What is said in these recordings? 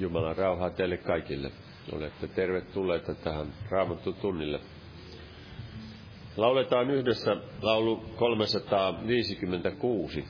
Jumalan rauhaa teille kaikille. Olette tervetulleita tähän Raamattutunnille. Lauletaan yhdessä laulu 356.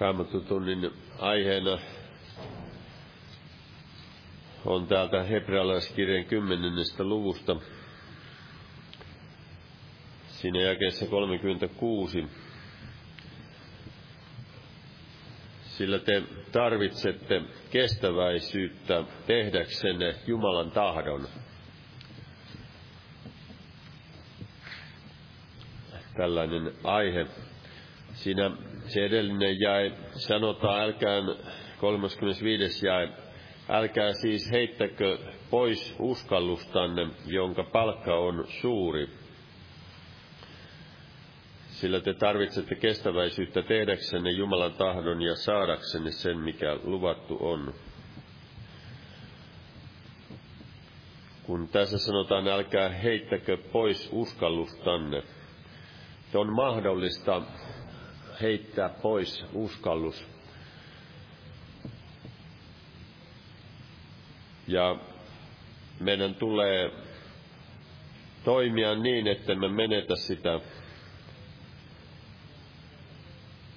Raamattutunnin aiheena on täältä Hebrealaiskirjan 10. luvusta. Siinä jakeessa 36. Sillä te tarvitsette kestäväisyyttä tehdäksenne Jumalan tahdon. Tällainen aihe. Siinä se edellinen jae sanotaan, 35. jae, älkää siis heittäkö pois uskallustanne, jonka palkka on suuri. Sillä te tarvitsette kestäväisyyttä tehdäksenne Jumalan tahdon ja saadaksenne sen, mikä luvattu on. Kun tässä sanotaan, älkää heittäkö pois uskallustanne, se on mahdollista heittää pois uskallus. Ja meidän tulee toimia niin, että me menetä sitä,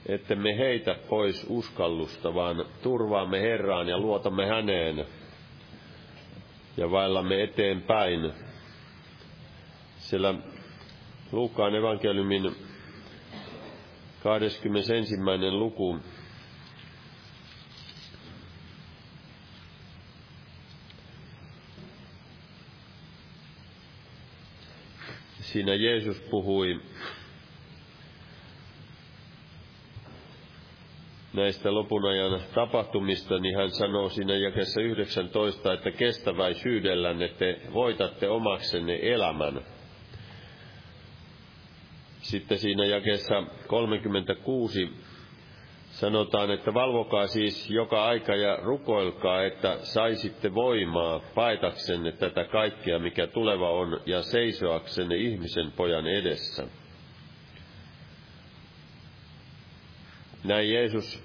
että me heitä pois uskallusta, vaan turvaamme Herraan ja luotamme häneen ja vaellamme eteenpäin. Sillä Luukkaan evankeliumin 21. luku. Siinä Jeesus puhui näistä lopunajan tapahtumista, niin hän sanoo siinä jakeessa 19, että kestäväisyydellänne te voitatte omaksenne elämän. Sitten siinä jakeessa 36 sanotaan, että valvokaa siis joka aika ja rukoilkaa, että saisitte voimaa paetaksenne tätä kaikkea, mikä tuleva on, ja seisoaksenne ihmisen pojan edessä. Näin Jeesus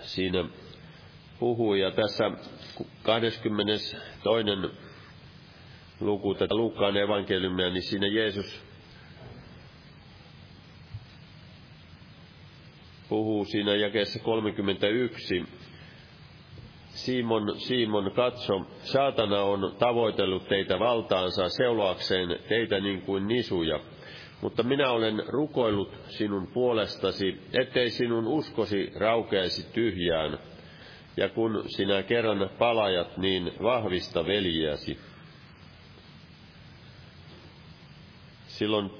siinä puhui, ja tässä 22. luku tätä Luukkaan evankeliumia, niin siinä Jeesus puhuu siinä jakeessa 31. Simon, Simon, katso, saatana on tavoitellut teitä valtaansa seuloakseen teitä niin kuin nisuja. Mutta minä olen rukoillut sinun puolestasi, ettei sinun uskosi raukeaisi tyhjään. Ja kun sinä kerran palajat, niin vahvista veljiäsi. Silloin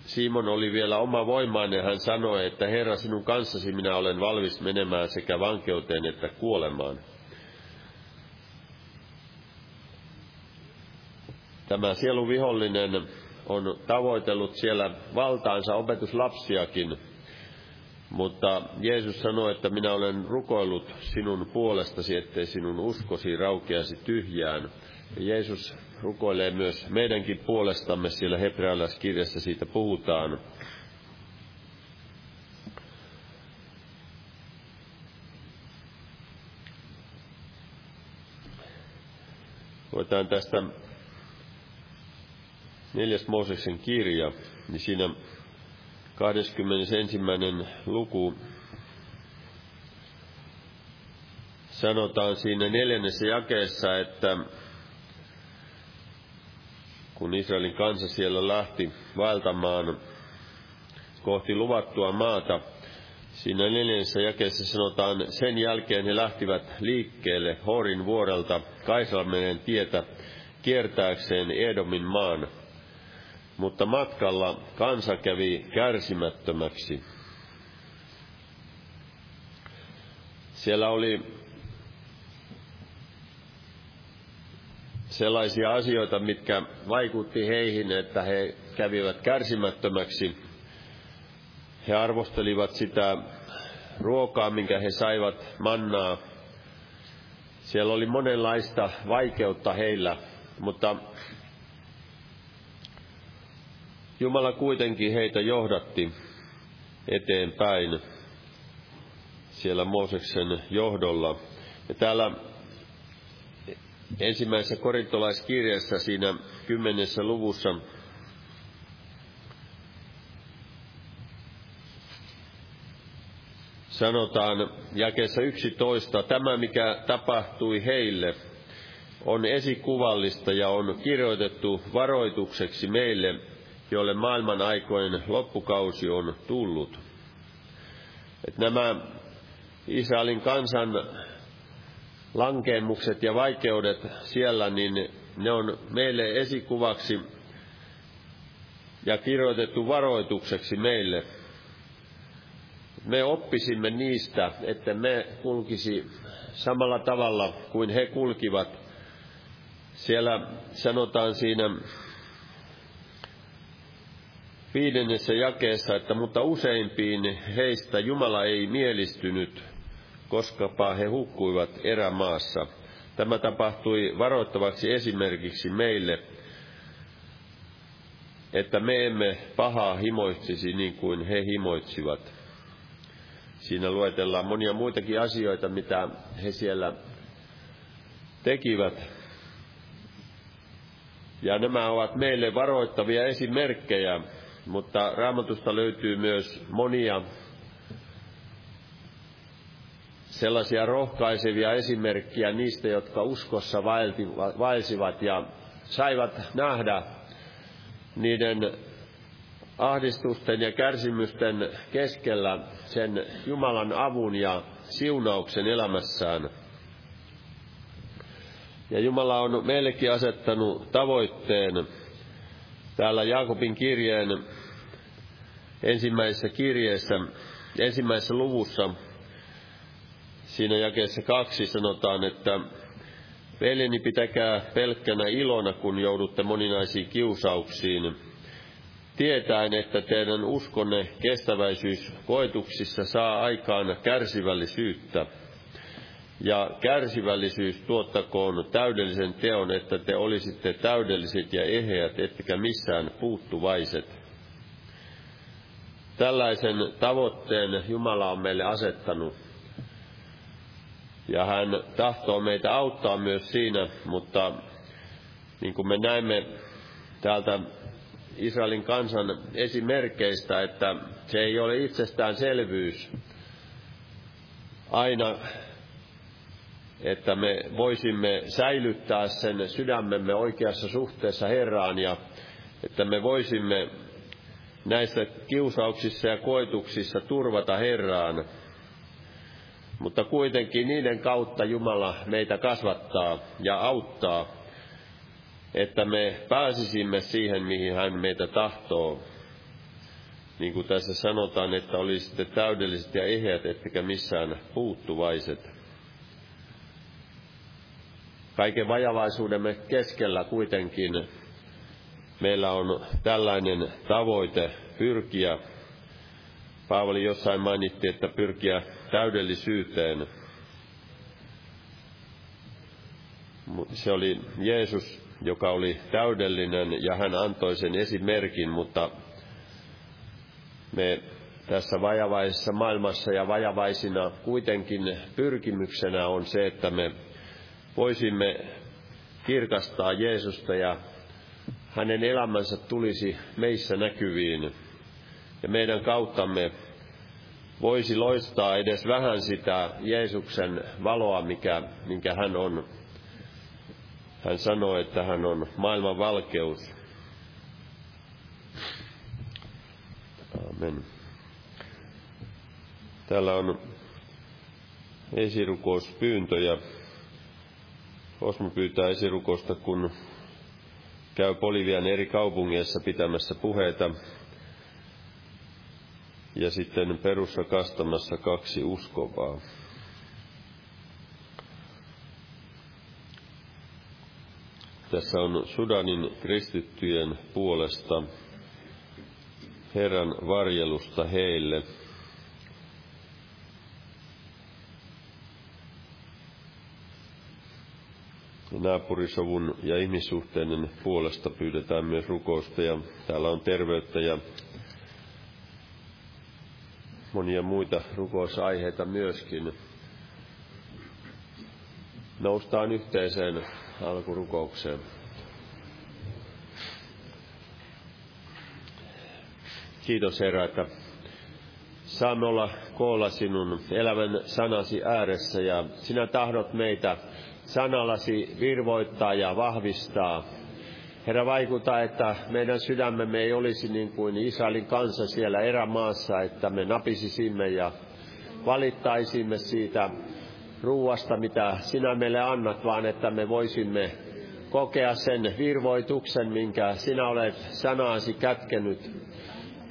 Simon oli vielä oma voimainen, hän sanoi, että Herra, sinun kanssasi minä olen valmis menemään sekä vankeuteen että kuolemaan. Tämä sieluvihollinen on tavoitellut siellä valtaansa opetuslapsiakin, mutta Jeesus sanoi, että minä olen rukoillut sinun puolestasi, ettei sinun uskosi raukeasi tyhjään. Jeesus rukoilee myös meidänkin puolestamme, siellä Hebrealaiskirjassa siitä puhutaan. Voitaan tästä 4. Mooseksen kirja, niin siinä 21. luku. Sanotaan siinä 4. jakeessa, että kun Israelin kansa siellä lähti vaeltamaan kohti luvattua maata, siinä 4. jakeessa sanotaan, sen jälkeen he lähtivät liikkeelle Horin vuorelta Kaislanen tietä kiertääkseen Edomin maan. Mutta matkalla kansa kävi kärsimättömäksi. Siellä oli sellaisia asioita, mitkä vaikutti heihin, että he kävivät kärsimättömäksi. He arvostelivat sitä ruokaa, minkä he saivat, mannaa. Siellä oli monenlaista vaikeutta heillä, mutta Jumala kuitenkin heitä johdatti eteenpäin siellä Mooseksen johdolla. Ja täällä ensimmäisessä korintolaiskirjassa siinä 10. luvussa sanotaan jakeessa 11, tämä mikä tapahtui heille on esikuvallista ja on kirjoitettu varoitukseksi meille, jolle maailman aikojen loppukausi on tullut. Että nämä Israelin kansan lankeemukset ja vaikeudet siellä, niin ne on meille esikuvaksi ja kirjoitettu varoitukseksi meille. Me oppisimme niistä, että me kulkisi samalla tavalla kuin he kulkivat. Siellä sanotaan siinä 5. jakeessa, että mutta useimpiin heistä Jumala ei mielistynyt, koskapa he hukkuivat erämaassa. Tämä tapahtui varoittavaksi esimerkiksi meille, että me emme pahaa himoitsisi niin kuin he himoitsivat. Siinä luetellaan monia muitakin asioita, mitä he siellä tekivät. Ja nämä ovat meille varoittavia esimerkkejä. Mutta Raamatusta löytyy myös monia sellaisia rohkaisevia esimerkkejä niistä, jotka uskossa vaelsivat ja saivat nähdä niiden ahdistusten ja kärsimysten keskellä sen Jumalan avun ja siunauksen elämässään. Ja Jumala on meillekin asettanut tavoitteen täällä Jaakobin kirjeen ensimmäisessä kirjeessä, ensimmäisessä luvussa, siinä jakeessa 2 sanotaan, että veljeni, pitäkää pelkkänä ilona, kun joudutte moninaisiin kiusauksiin, tietäen, että teidän uskonne kestäväisyys koetuksissa saa aikaan kärsivällisyyttä. Ja kärsivällisyys tuottakoon täydellisen teon, että te olisitte täydelliset ja eheät, ettekä missään puuttuvaiset. Tällaisen tavoitteen Jumala on meille asettanut. Ja hän tahtoo meitä auttaa myös siinä, mutta niin kuin me näemme täältä Israelin kansan esimerkkeistä, että se ei ole itsestäänselvyys aina, että me voisimme säilyttää sen sydämemme oikeassa suhteessa Herraan ja että me voisimme näissä kiusauksissa ja koetuksissa turvata Herraan. Mutta kuitenkin niiden kautta Jumala meitä kasvattaa ja auttaa, että me pääsisimme siihen, mihin hän meitä tahtoo. Niin kuin tässä sanotaan, että olisitte täydelliset ja eheät, ettekä missään puuttuvaiset. Kaiken vajavaisuudemme keskellä kuitenkin meillä on tällainen tavoite pyrkiä. Paavali jossain mainitti, että pyrkiä täydellisyyteen. Se oli Jeesus, joka oli täydellinen ja hän antoi sen esimerkin, mutta me tässä vajavaisessa maailmassa ja vajavaisina kuitenkin pyrkimyksenä on se, että me voisimme kirkastaa Jeesusta ja hänen elämänsä tulisi meissä näkyviin. Ja meidän kauttamme voisi loistaa edes vähän sitä Jeesuksen valoa, minkä hän on. Hän sanoi, että hän on maailman valkeus. Amen. Täällä on esirukouspyyntöjä. Osmo pyytää esirukosta, kun käy Bolivian eri kaupungeissa pitämässä puheita ja sitten perusrakastamassa kaksi uskovaa. Tässä on Sudanin kristittyjen puolesta Herran varjelusta heille. Naapurisovun ja ihmissuhteiden puolesta pyydetään myös rukousta ja täällä on terveyttä ja monia muita rukousaiheita myöskin. Noustaan yhteiseen alkurukoukseen. Kiitos Herra, että saamme olla koolla sinun elävän sanasi ääressä ja sinä tahdot meitä sanallasi virvoittaa ja vahvistaa. Herra, vaikuta, että meidän sydämemme ei olisi niin kuin Israelin kansa siellä erämaassa, että me napisisimme ja valittaisimme siitä ruuasta, mitä sinä meille annat, vaan että me voisimme kokea sen virvoituksen, minkä sinä olet sanaasi kätkenyt.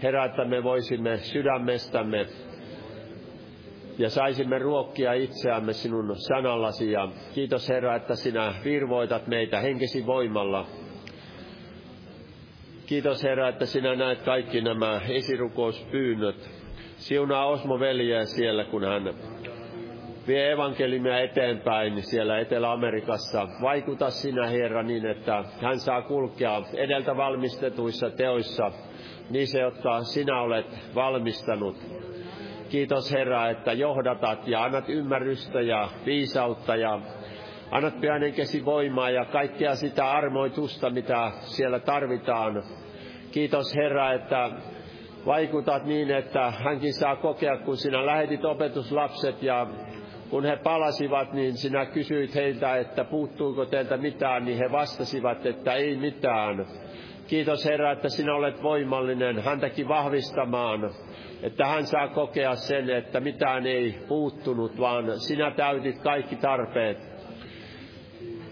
Herra, että me voisimme sydämestämme ja saisimme ruokkia itseämme sinun sanallasi. Ja kiitos Herra, että sinä virvoitat meitä henkesi voimalla. Kiitos Herra, että sinä näet kaikki nämä esirukouspyynnöt. Siunaa Osmo veljeä siellä, kun hän vie evankeliumia eteenpäin siellä Etelä-Amerikassa. Vaikuta sinä Herra niin, että hän saa kulkea edeltä valmistetuissa teoissa, niissä, jotka sinä olet valmistanut. Kiitos Herra, että johdatat ja annat ymmärrystä ja viisautta ja annat pyhänenkesi voimaa ja kaikkea sitä armoitusta, mitä siellä tarvitaan. Kiitos Herra, että vaikutat niin, että hänkin saa kokea, kun sinä lähetit opetuslapset ja kun he palasivat, niin sinä kysyit heiltä, että puuttuuko teiltä mitään, niin he vastasivat, että ei mitään. Kiitos Herra, että sinä olet voimallinen häntäkin vahvistamaan, että hän saa kokea sen, että mitään ei puuttunut, vaan sinä täytit kaikki tarpeet.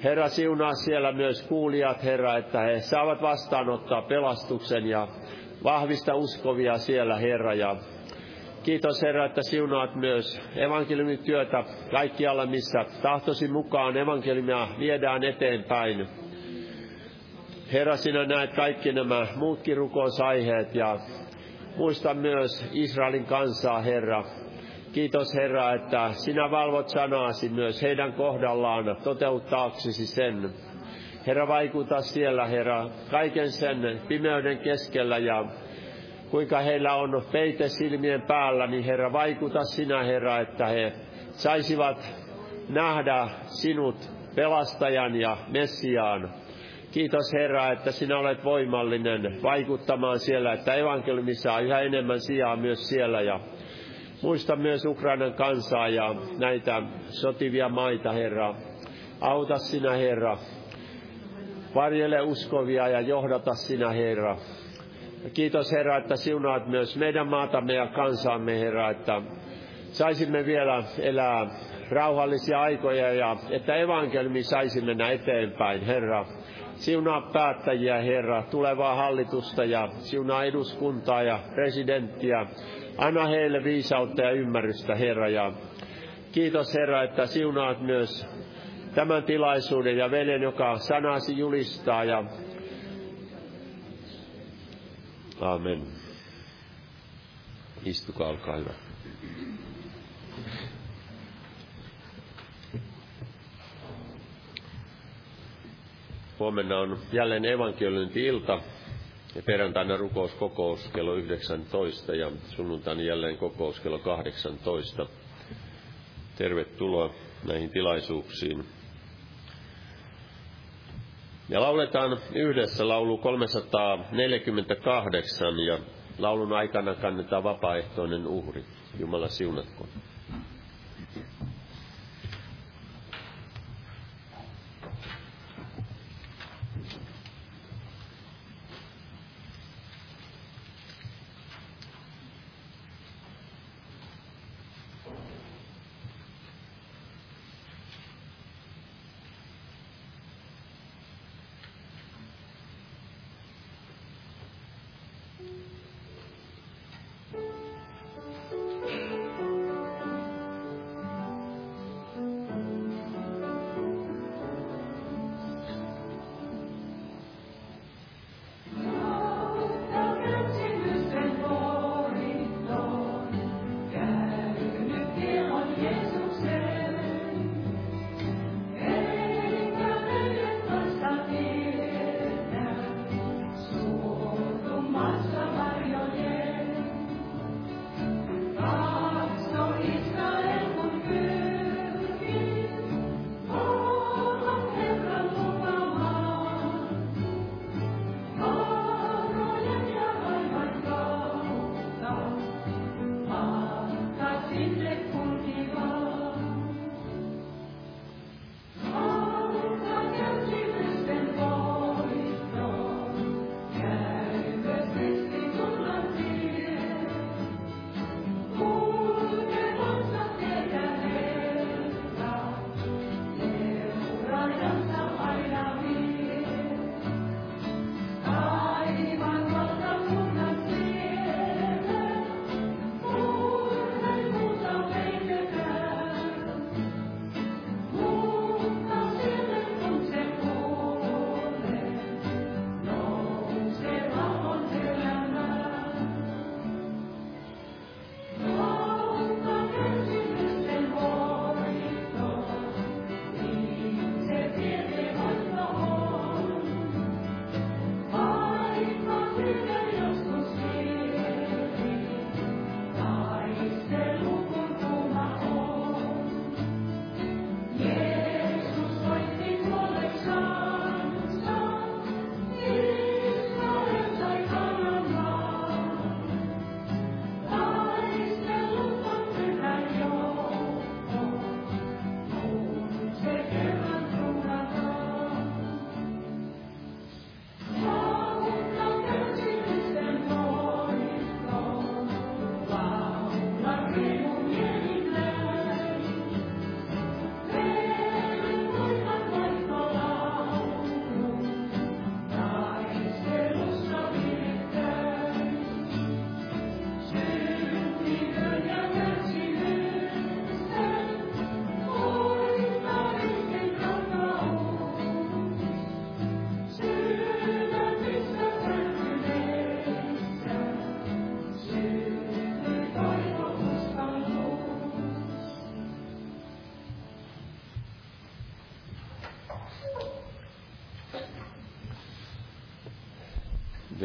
Herra, siunaa siellä myös kuulijat, Herra, että he saavat vastaanottaa pelastuksen ja vahvista uskovia siellä, Herra. Ja kiitos Herra, että siunaat myös evankeliumin työtä kaikkialla, missä tahtosi mukaan evankeliumia viedään eteenpäin. Herra, sinä näet kaikki nämä muutkin rukousaiheet ja muista myös Israelin kansaa, Herra. Kiitos Herra, että sinä valvot sanaasi myös heidän kohdallaan toteuttaaksesi sen. Herra, vaikuta siellä, Herra, kaiken sen pimeyden keskellä ja kuinka heillä on peite silmien päällä, niin Herra, vaikuta sinä, Herra, että he saisivat nähdä sinut pelastajan ja Messiaan. Kiitos Herra, että sinä olet voimallinen vaikuttamaan siellä, että evankeliumi saa yhä enemmän sijaa myös siellä. Ja muista myös Ukrainan kansaa ja näitä sotivia maita, Herra. Auta sinä, Herra. Varjele uskovia ja johdata sinä, Herra. Ja kiitos Herra, että siunaat myös meidän maatamme ja kansaamme, Herra, että saisimme vielä elää rauhallisia aikoja ja että evankeliumi saisi mennä eteenpäin, Herra. Siunaa päättäjiä, Herra, tulevaa hallitusta ja siunaa eduskuntaa ja presidenttiä. Anna heille viisautta ja ymmärrystä, Herra. Ja kiitos, Herra, että siunaat myös tämän tilaisuuden ja veljen, joka sanasi julistaa. Ja amen. Istukaa, olkaa hyvä. Huomenna on jälleen evankeliointi-ilta ja perjantaina rukouskokous kello 19 ja sunnuntaina jälleen kokous kello 18. Tervetuloa näihin tilaisuuksiin. Ja lauletaan yhdessä laulu 348 ja laulun aikana kannetaan vapaaehtoinen uhri. Jumala siunatkoon.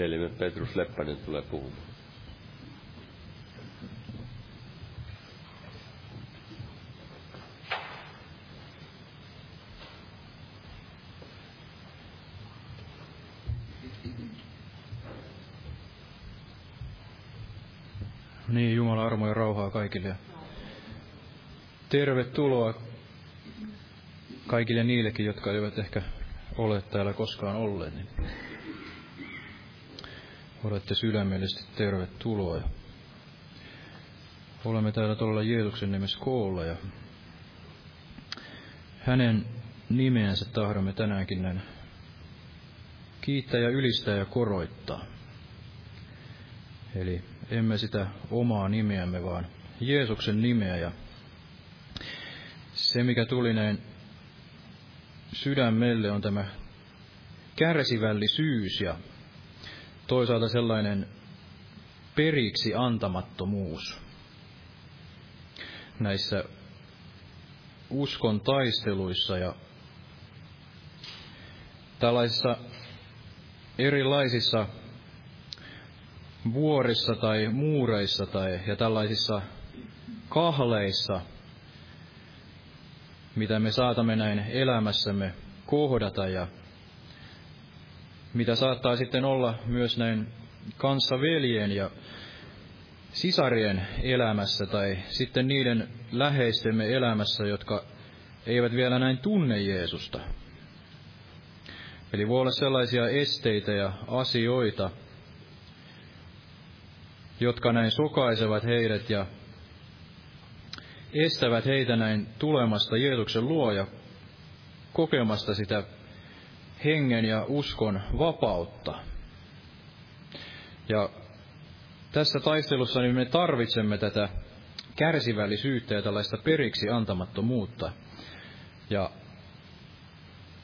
velimme Petrus Leppänen tulee puhumaan. Niin, Jumalan armo ja rauhaa kaikille. Tervetuloa kaikille niillekin, jotka eivät ehkä ole täällä koskaan olleet. Niin olette sydämellisesti tervetuloa. Olemme täällä todella Jeesuksen nimessä koolla ja hänen nimeensä tahdomme tänäänkin näin kiittää ja ylistää ja koroittaa. Eli emme sitä omaa nimeämme, vaan Jeesuksen nimeä. Ja se, mikä tuli näin sydämelle, on tämä kärsivällisyys ja toisaalta sellainen periksi antamattomuus näissä uskon taisteluissa ja tällaisissa erilaisissa vuorissa tai muureissa ja tällaisissa kahleissa, mitä me saatamme näin elämässämme kohdata ja mitä saattaa sitten olla myös näin kanssaveljen ja sisarien elämässä tai sitten niiden läheistemme elämässä, jotka eivät vielä näin tunne Jeesusta. Eli voi olla sellaisia esteitä ja asioita, jotka näin sokaisevat heidät ja estävät heitä näin tulemasta Jeesuksen luo ja kokemasta sitä hengen ja uskon vapautta. Ja tässä taistelussa niin me tarvitsemme tätä kärsivällisyyttä ja tällaista periksi antamattomuutta. Ja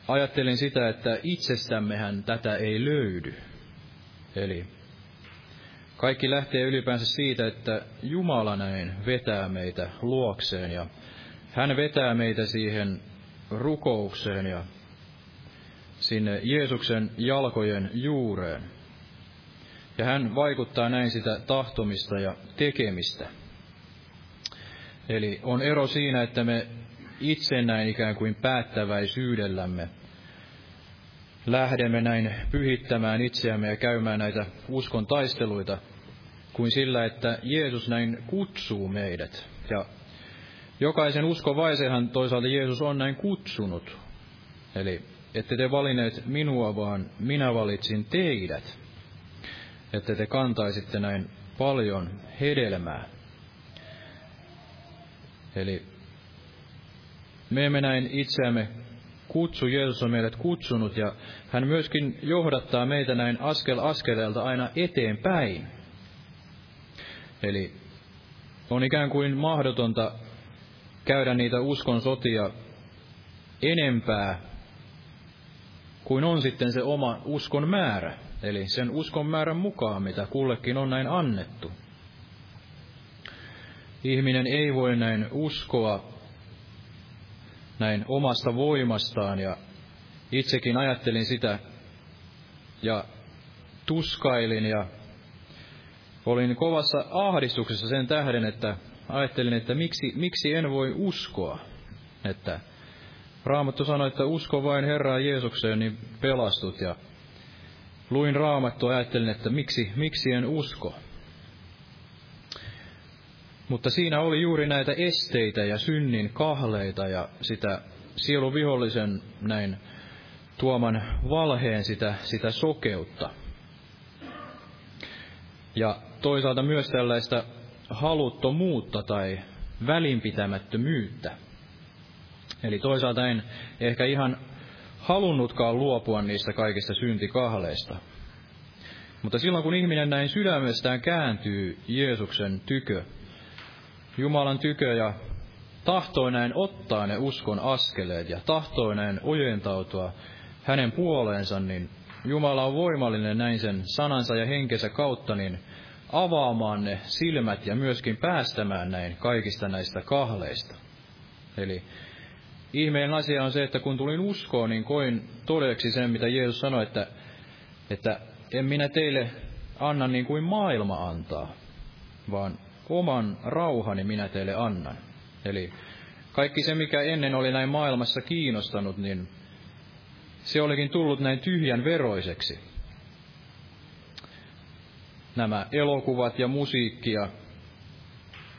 ajattelin sitä, että itsestämmehän tätä ei löydy. Eli kaikki lähtee ylipäänsä siitä, että Jumala näin vetää meitä luokseen ja hän vetää meitä siihen rukoukseen ja sinne Jeesuksen jalkojen juureen. Ja hän vaikuttaa näin sitä tahtomista ja tekemistä. Eli on ero siinä, että me itse näin ikään kuin päättäväisyydellämme lähdemme näin pyhittämään itseämme ja käymään näitä uskon taisteluita, kuin sillä, että Jeesus näin kutsuu meidät. Ja jokaisen uskovaisenhan toisaalta Jeesus on näin kutsunut. Eli ette te valineet minua, vaan minä valitsin teidät, että te kantaisitte näin paljon hedelmää. Eli me emme näin itseämme kutsu, Jeesus on meidät kutsunut ja hän myöskin johdattaa meitä näin askel askeleelta aina eteenpäin. Eli on ikään kuin mahdotonta käydä niitä uskon sotia enempää kuin on sitten se oma uskon määrä. Eli sen uskon määrän mukaan, mitä kullekin on näin annettu. Ihminen ei voi näin uskoa näin omasta voimastaan, ja itsekin ajattelin sitä, ja tuskailin, ja olin kovassa ahdistuksessa sen tähden, että ajattelin, että miksi en voi uskoa, että Raamattu sanoi, että usko vain Herraan Jeesukseen, niin pelastut, ja luin Raamattua ja ajattelin, että miksi en usko. Mutta siinä oli juuri näitä esteitä ja synnin kahleita ja sitä sieluvihollisen näin tuoman valheen sitä sokeutta. Ja toisaalta myös tällaista haluttomuutta tai välinpitämättömyyttä. Eli toisaalta en ehkä ihan halunnutkaan luopua niistä kaikista syntikahleista. Mutta silloin kun ihminen näin sydämestään kääntyy Jeesuksen tykö, Jumalan tykö ja tahtoi näin ottaa ne uskon askeleet ja tahtoi näin ojentautua hänen puoleensa, niin Jumala on voimallinen näin sen sanansa ja henkensä kautta niin avaamaan ne silmät ja myöskin päästämään näin kaikista näistä kahleista. Eli ihmeen asia on se, että kun tulin uskoon, niin koin todeksi sen, mitä Jeesus sanoi, että en minä teille anna niin kuin maailma antaa, vaan oman rauhani minä teille annan. Eli kaikki se, mikä ennen oli näin maailmassa kiinnostanut, niin se olikin tullut näin tyhjän veroiseksi. Nämä elokuvat ja musiikki ja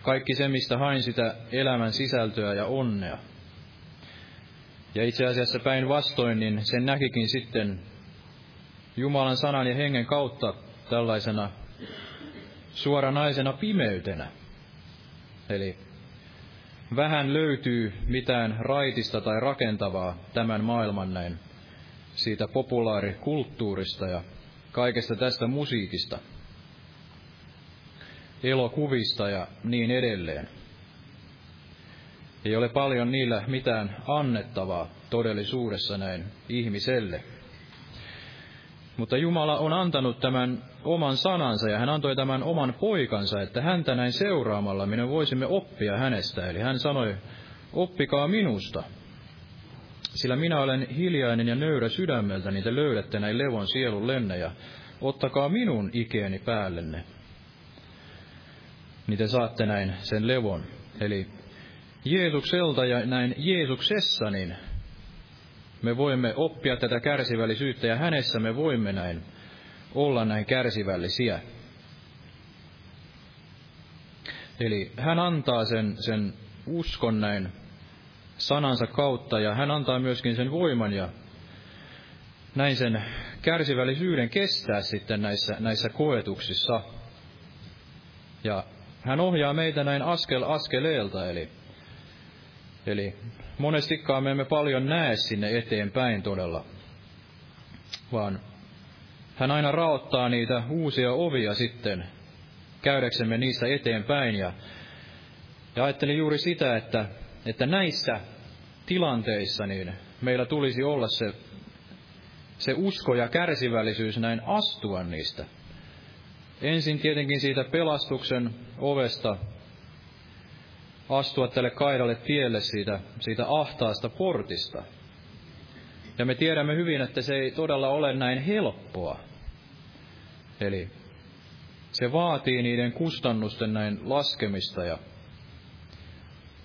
kaikki se, mistä hain sitä elämän sisältöä ja onnea. Ja itse asiassa päinvastoin, niin sen näkikin sitten Jumalan sanan ja hengen kautta tällaisena suoranaisena pimeytenä. Eli vähän löytyy mitään raitista tai rakentavaa tämän maailman näin siitä populaarikulttuurista ja kaikesta tästä musiikista, elokuvista ja niin edelleen. Ei ole paljon niillä mitään annettavaa todellisuudessa näin ihmiselle. Mutta Jumala on antanut tämän oman sanansa ja hän antoi tämän oman poikansa, että häntä näin seuraamalla minä voisimme oppia hänestä. Eli hän sanoi, oppikaa minusta, sillä minä olen hiljainen ja nöyrä sydämeltä, niin te löydätte näin levon sielullenne ja ottakaa minun ikeeni päällenne, niin te saatte näin sen levon. Eli Jeesukselta ja näin Jeesuksessa, niin me voimme oppia tätä kärsivällisyyttä ja hänessä me voimme näin olla näin kärsivällisiä. Eli hän antaa sen uskon näin sanansa kautta ja hän antaa myöskin sen voiman ja näin sen kärsivällisyyden kestää sitten näissä koetuksissa. Ja hän ohjaa meitä näin askel askeleelta, eli monestikaan me emme paljon näe sinne eteenpäin todella, vaan hän aina raottaa niitä uusia ovia sitten, käydäksemme niistä eteenpäin. Ja ajattelin juuri sitä, että näissä tilanteissa niin meillä tulisi olla se usko ja kärsivällisyys näin astua niistä. Ensin tietenkin siitä pelastuksen ovesta astua tälle kaidalle tielle siitä ahtaasta portista. Ja me tiedämme hyvin, että se ei todella ole näin helppoa. Eli se vaatii niiden kustannusten näin laskemista ja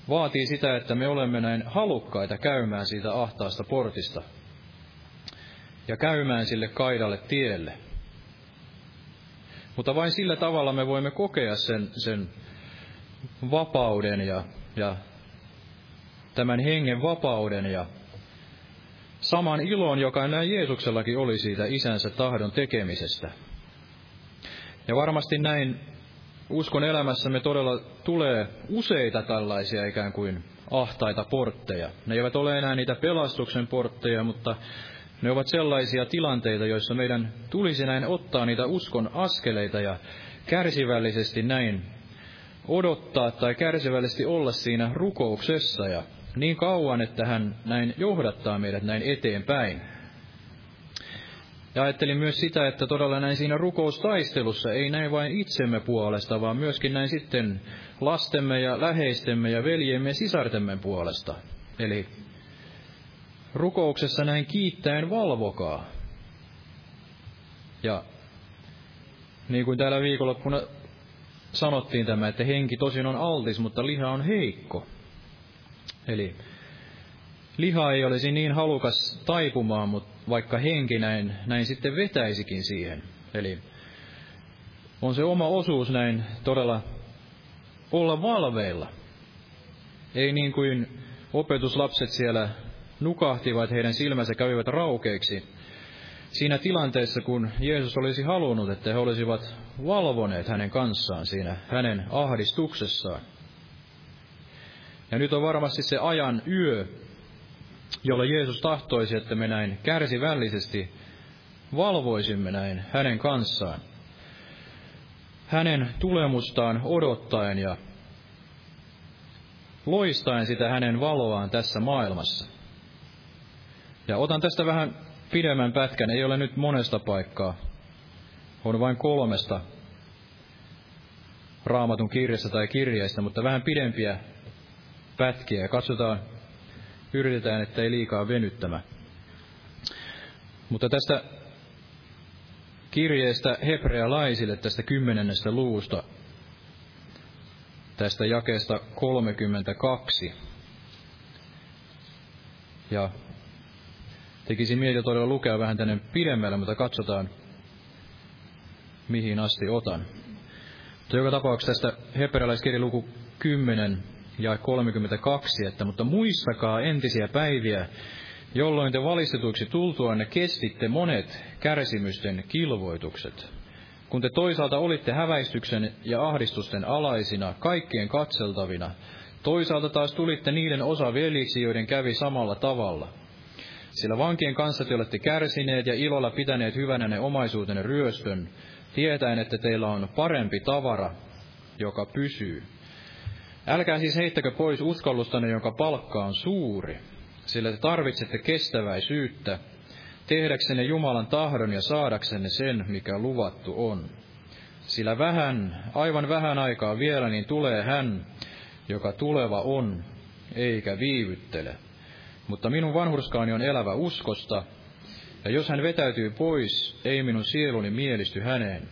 vaatii sitä, että me olemme näin halukkaita käymään siitä ahtaasta portista ja käymään sille kaidalle tielle. Mutta vain sillä tavalla me voimme kokea sen vapauden ja tämän hengen vapauden ja saman ilon, joka näin Jeesuksellakin oli siitä isänsä tahdon tekemisestä. Ja varmasti näin uskon elämässämme todella tulee useita tällaisia ikään kuin ahtaita portteja. Ne eivät ole enää niitä pelastuksen portteja, mutta ne ovat sellaisia tilanteita, joissa meidän tulisi näin ottaa niitä uskon askeleita ja kärsivällisesti näin odottaa tai kärsivällisesti olla siinä rukouksessa ja niin kauan, että hän näin johdattaa meidät näin eteenpäin. Ja ajattelin myös sitä, että todella näin siinä rukoustaistelussa ei näin vain itsemme puolesta, vaan myöskin näin sitten lastemme ja läheistemme ja veljemme ja sisartemme puolesta. Eli rukouksessa näin kiittäen valvokaa. Ja niin kuin täällä viikonloppuna sanottiin tämä, että henki tosin on altis, mutta liha on heikko. Eli liha ei olisi niin halukas taipumaan, mutta vaikka henki näin sitten vetäisikin siihen. Eli on se oma osuus näin todella olla valveilla. Ei niin kuin opetuslapset siellä nukahtivat, heidän silmänsä kävivät raukeiksi siinä tilanteessa, kun Jeesus olisi halunnut, että he olisivat valvoneet hänen kanssaan siinä hänen ahdistuksessaan. Ja nyt on varmasti se ajan yö, jolla Jeesus tahtoisi, että me näin kärsivällisesti valvoisimme näin hänen kanssaan, hänen tulemustaan odottaen ja loistaen sitä hänen valoaan tässä maailmassa. Ja otan tästä vähän pidemmän pätkän, ei ole nyt monesta paikkaa, on vain 3 Raamatun kirjasta tai kirjeistä, mutta vähän pidempiä pätkiä ja katsotaan, yritetään, ettei liikaa venyttämä. Mutta tästä kirjeestä hebrealaisille tästä 10. luvusta, tästä jakeesta 32. Ja tekisi mieli todella lukea vähän tänne pidemmälle, mutta katsotaan, mihin asti otan. Mutta joka tapauksessa tästä hebrealaiskirja luku 10 ja 32, että mutta muistakaa entisiä päiviä, jolloin te valistetuiksi tultuanne kestitte monet kärsimysten kilvoitukset. Kun te toisaalta olitte häväistyksen ja ahdistusten alaisina, kaikkien katseltavina, toisaalta taas tulitte niiden osaveljiksi, joiden kävi samalla tavalla. Sillä vankien kanssa te olette kärsineet ja ilolla pitäneet hyvänä ne omaisuutenne ryöstön, tietäen, että teillä on parempi tavara, joka pysyy. Älkää siis heittäkö pois uskallustanne, jonka palkka on suuri, sillä te tarvitsette kestäväisyyttä, tehdäksenne Jumalan tahdon ja saadaksenne sen, mikä luvattu on. Sillä aivan vähän aikaa vielä, niin tulee hän, joka tuleva on, eikä viivyttele. Mutta minun vanhurskaani on elävä uskosta, ja jos hän vetäytyy pois, ei minun sieluni mielisty häneen.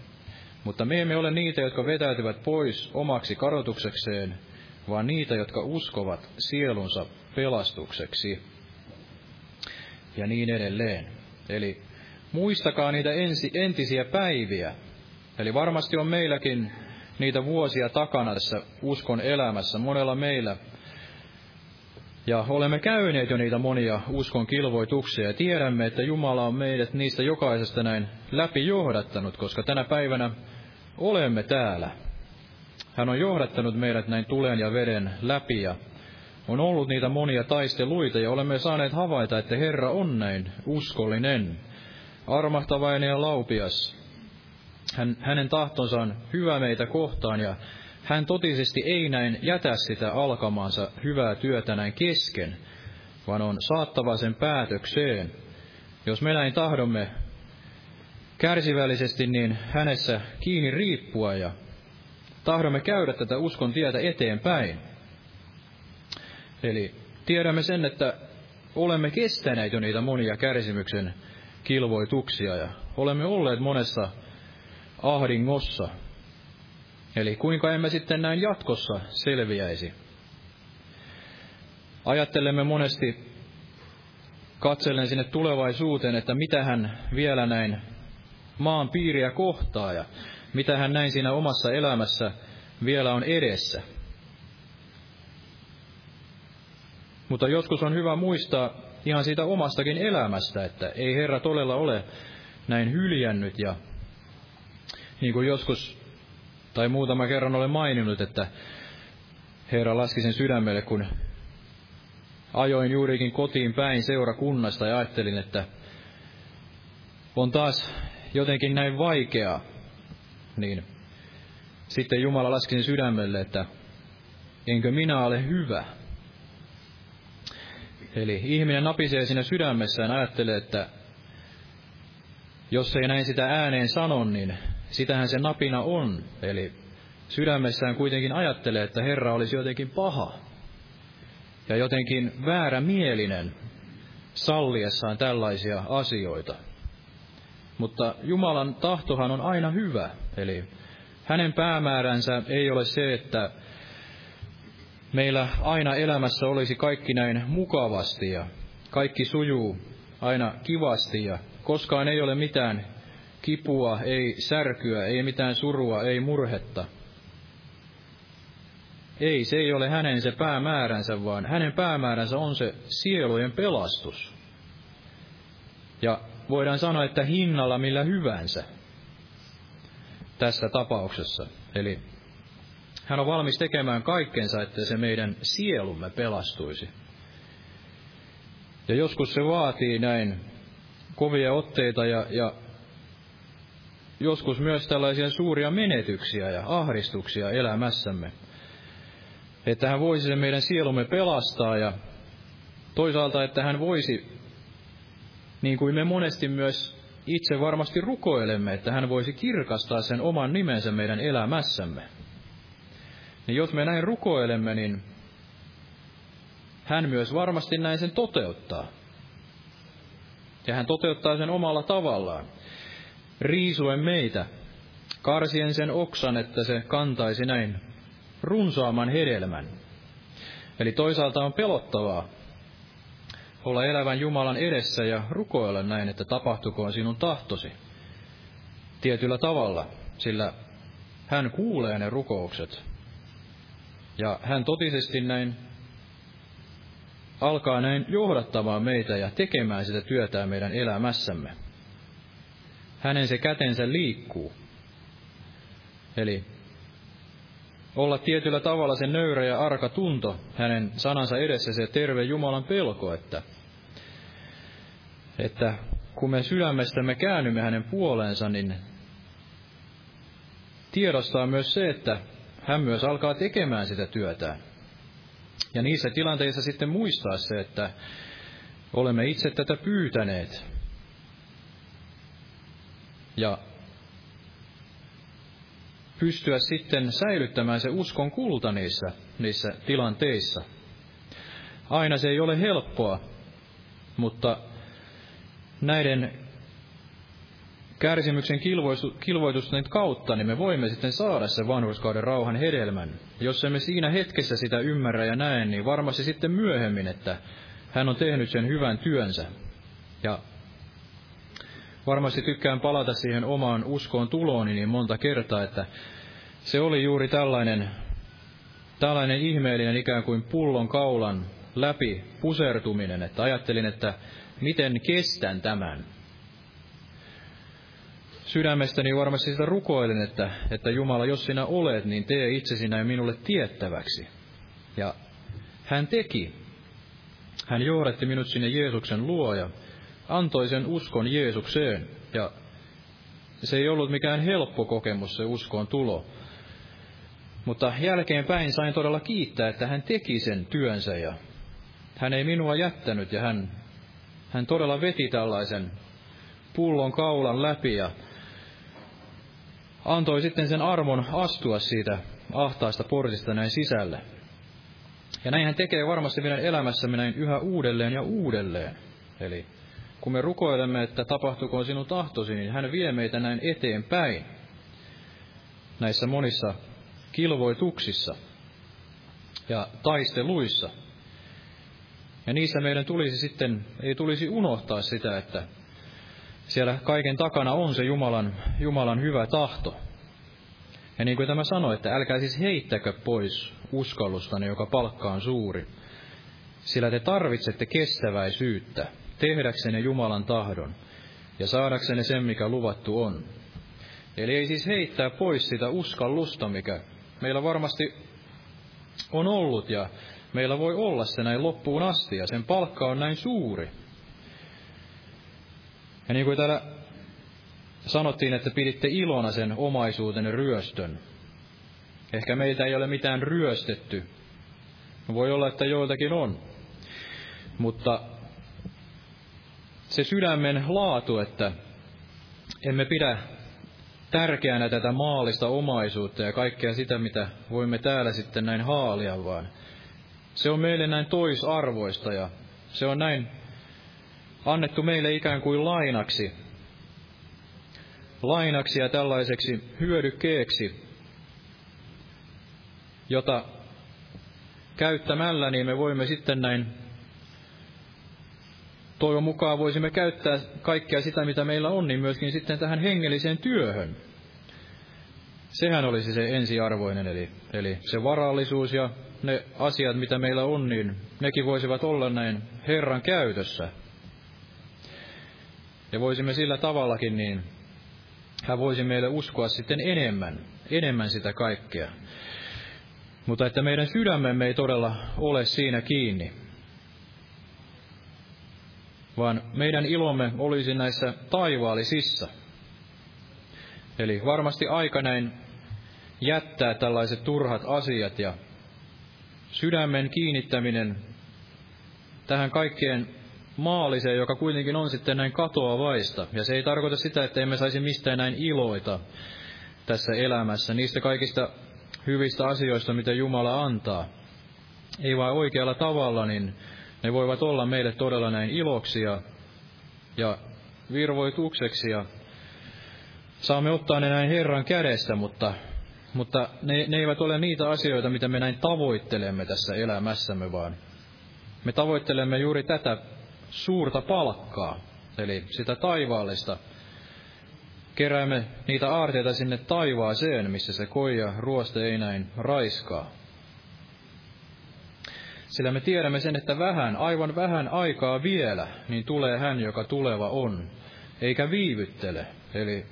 Mutta me emme ole niitä, jotka vetäytyvät pois omaksi kadotuksekseen, vaan niitä, jotka uskovat sielunsa pelastukseksi. Ja niin edelleen. Eli muistakaa niitä entisiä päiviä. Eli varmasti on meilläkin niitä vuosia takana tässä uskon elämässä, monella meillä. Ja olemme käyneet jo niitä monia uskon kilvoituksia ja tiedämme, että Jumala on meidät niistä jokaisesta näin läpi johdattanut, koska tänä päivänä olemme täällä. Hän on johdattanut meidät näin tulen ja veden läpi ja on ollut niitä monia taisteluita ja olemme saaneet havaita, että Herra on näin uskollinen, armahtavainen ja laupias. Hänen tahtonsa on hyvä meitä kohtaan ja hän totisesti ei näin jätä sitä alkamaansa hyvää työtä näin kesken, vaan on saattava sen päätökseen. Jos me näin tahdomme kärsivällisesti, niin hänessä kiinni riippua ja tahdomme käydä tätä uskon tietä eteenpäin. Eli tiedämme sen, että olemme kestäneet jo niitä monia kärsimyksen kilvoituksia ja olemme olleet monessa ahdingossa. Eli kuinka emme sitten näin jatkossa selviäisi? Ajattelemme monesti, katsellen sinne tulevaisuuteen, että mitä hän vielä näin maan piiriä kohtaa ja mitä hän näin siinä omassa elämässä vielä on edessä. Mutta joskus on hyvä muistaa ihan siitä omastakin elämästä, että ei Herra todella ole näin hyljännyt ja niin kuin joskus tai muutama kerran olen maininnut, että Herra laski sen sydämelle, kun ajoin juurikin kotiin päin seurakunnasta ja ajattelin, että on taas jotenkin näin vaikeaa. Niin sitten Jumala laski sen sydämelle, että enkö minä ole hyvä. Eli ihminen napisee siinä sydämessään, ajattelee, että jos ei näin sitä ääneen sano, niin sitähän se napina on, eli sydämessään kuitenkin ajattelee, että Herra olisi jotenkin paha ja jotenkin väärämielinen salliessaan tällaisia asioita. Mutta Jumalan tahtohan on aina hyvä, eli hänen päämääränsä ei ole se, että meillä aina elämässä olisi kaikki näin mukavasti ja kaikki sujuu aina kivasti ja koskaan ei ole mitään kipua, ei särkyä, ei mitään surua, ei murhetta. Ei, se ei ole hänen se päämääränsä, vaan hänen päämääränsä on se sielujen pelastus. Ja voidaan sanoa, että hinnalla millä hyvänsä tässä tapauksessa. Eli hän on valmis tekemään kaikkensa, että se meidän sielumme pelastuisi. Ja joskus se vaatii näin kovia otteita ja joskus myös tällaisia suuria menetyksiä ja ahdistuksia elämässämme, että hän voisi sen meidän sielumme pelastaa ja toisaalta, että hän voisi, niin kuin me monesti myös itse varmasti rukoilemme, että hän voisi kirkastaa sen oman nimensä meidän elämässämme. Niin jos me näin rukoilemme, niin hän myös varmasti näin sen toteuttaa. Ja hän toteuttaa sen omalla tavallaan. riisuen meitä, karsien sen oksan, että se kantaisi näin runsaaman hedelmän. Eli toisaalta on pelottavaa olla elävän Jumalan edessä ja rukoilla näin, että tapahtukoon sinun tahtosi tietyllä tavalla, sillä hän kuulee ne rukoukset. Ja hän totisesti näin alkaa näin johdattamaan meitä ja tekemään sitä työtään meidän elämässämme. Hänen se kätensä liikkuu. Eli olla tietyllä tavalla se nöyrä ja arka tunto hänen sanansa edessä, se terve Jumalan pelko, että kun me sydämestämme käännymme hänen puoleensa, niin tiedostaa myös se, että hän myös alkaa tekemään sitä työtään. Ja niissä tilanteissa sitten muistaa se, että olemme itse tätä pyytäneet. Ja pystyä sitten säilyttämään se uskon kulta niissä tilanteissa. Aina se ei ole helppoa, mutta näiden kärsimyksen kilvoitusten kautta niin me voimme sitten saada sen vanhurskauden rauhan hedelmän. Jos emme siinä hetkessä sitä ymmärrä ja näe, niin varmasti sitten myöhemmin, että hän on tehnyt sen hyvän työnsä. Ja varmasti tykkään palata siihen omaan uskoon tulooni niin monta kertaa, että se oli juuri tällainen ihmeellinen ikään kuin pullon kaulan läpi pusertuminen, että ajattelin, että miten kestän tämän. Sydämestäni varmasti sitä rukoilin, että Jumala, jos sinä olet, niin tee itsesi näin minulle tiettäväksi. Ja hän teki. Hän johdatti minut sinne Jeesuksen luo ja antoi sen uskon Jeesukseen. Ja se ei ollut mikään helppo kokemus, se uskoon tulo. Mutta jälkeenpäin sain todella kiittää, että hän teki sen työnsä ja hän ei minua jättänyt ja hän todella veti tällaisen pullon kaulan läpi ja antoi sitten sen armon astua siitä ahtaasta portista näin sisälle. Ja näin hän tekee varmasti meidän elämässämme näin yhä uudelleen ja uudelleen. Eli kun me rukoilemme, että tapahtukoon sinun tahtosi, niin hän vie meitä näin eteenpäin näissä monissa kilvoituksissa ja taisteluissa. Ja niissä meidän ei tulisi unohtaa sitä, että siellä kaiken takana on se Jumalan hyvä tahto. Ja niin kuin tämä sanoi, että älkää siis heittäkö pois uskallustanne, joka palkka on suuri, sillä te tarvitsette kestäväisyyttä tehdäksenne Jumalan tahdon ja saadaksenne sen, mikä luvattu on. Eli ei siis heittää pois sitä uskallusta, mikä meillä varmasti on ollut ja meillä voi olla se näin loppuun asti ja sen palkka on näin suuri. Ja niin kuin täällä sanottiin, että piditte ilona sen omaisuutenne ryöstön. Ehkä meiltä ei ole mitään ryöstetty. Voi olla, että joiltakin on. Mutta se sydämen laatu, että emme pidä tärkeänä tätä maallista omaisuutta ja kaikkea sitä, mitä voimme täällä sitten näin haalia, vaan se on meille näin toisarvoista ja se on näin annettu meille ikään kuin lainaksi ja tällaiseksi hyödykkeeksi, jota käyttämällä niin me voimme sitten näin, toivon mukaan voisimme käyttää kaikkea sitä, mitä meillä on, niin myöskin sitten tähän hengelliseen työhön. Sehän olisi se ensiarvoinen, eli se varallisuus ja ne asiat, mitä meillä on, niin nekin voisivat olla näin Herran käytössä. Ja voisimme sillä tavallakin, niin hän voisi meille uskoa sitten enemmän sitä kaikkea. Mutta että meidän sydämemme ei todella ole siinä kiinni, vaan meidän ilomme olisi näissä taivaallisissa. Eli varmasti aika näin jättää tällaiset turhat asiat ja sydämen kiinnittäminen tähän kaikkeen maalliseen, joka kuitenkin on sitten näin katoavaista. Ja se ei tarkoita sitä, että emme saisi mistään näin iloita tässä elämässä, niistä kaikista hyvistä asioista, mitä Jumala antaa. Ei vain oikealla tavalla, niin ne voivat olla meille todella näin iloksi ja virvoitukseksi ja Saamme ottaa ne näin Herran kädestä, mutta ne eivät ole niitä asioita, mitä me näin tavoittelemme tässä elämässämme, vaan me tavoittelemme juuri tätä suurta palkkaa, eli sitä taivaallista. Keräämme niitä aarteita sinne taivaaseen, missä se koja ruoste ei näin raiskaa. Sillä me tiedämme sen, että aivan vähän aikaa vielä, niin tulee hän, joka tuleva on, eikä viivyttele. Eli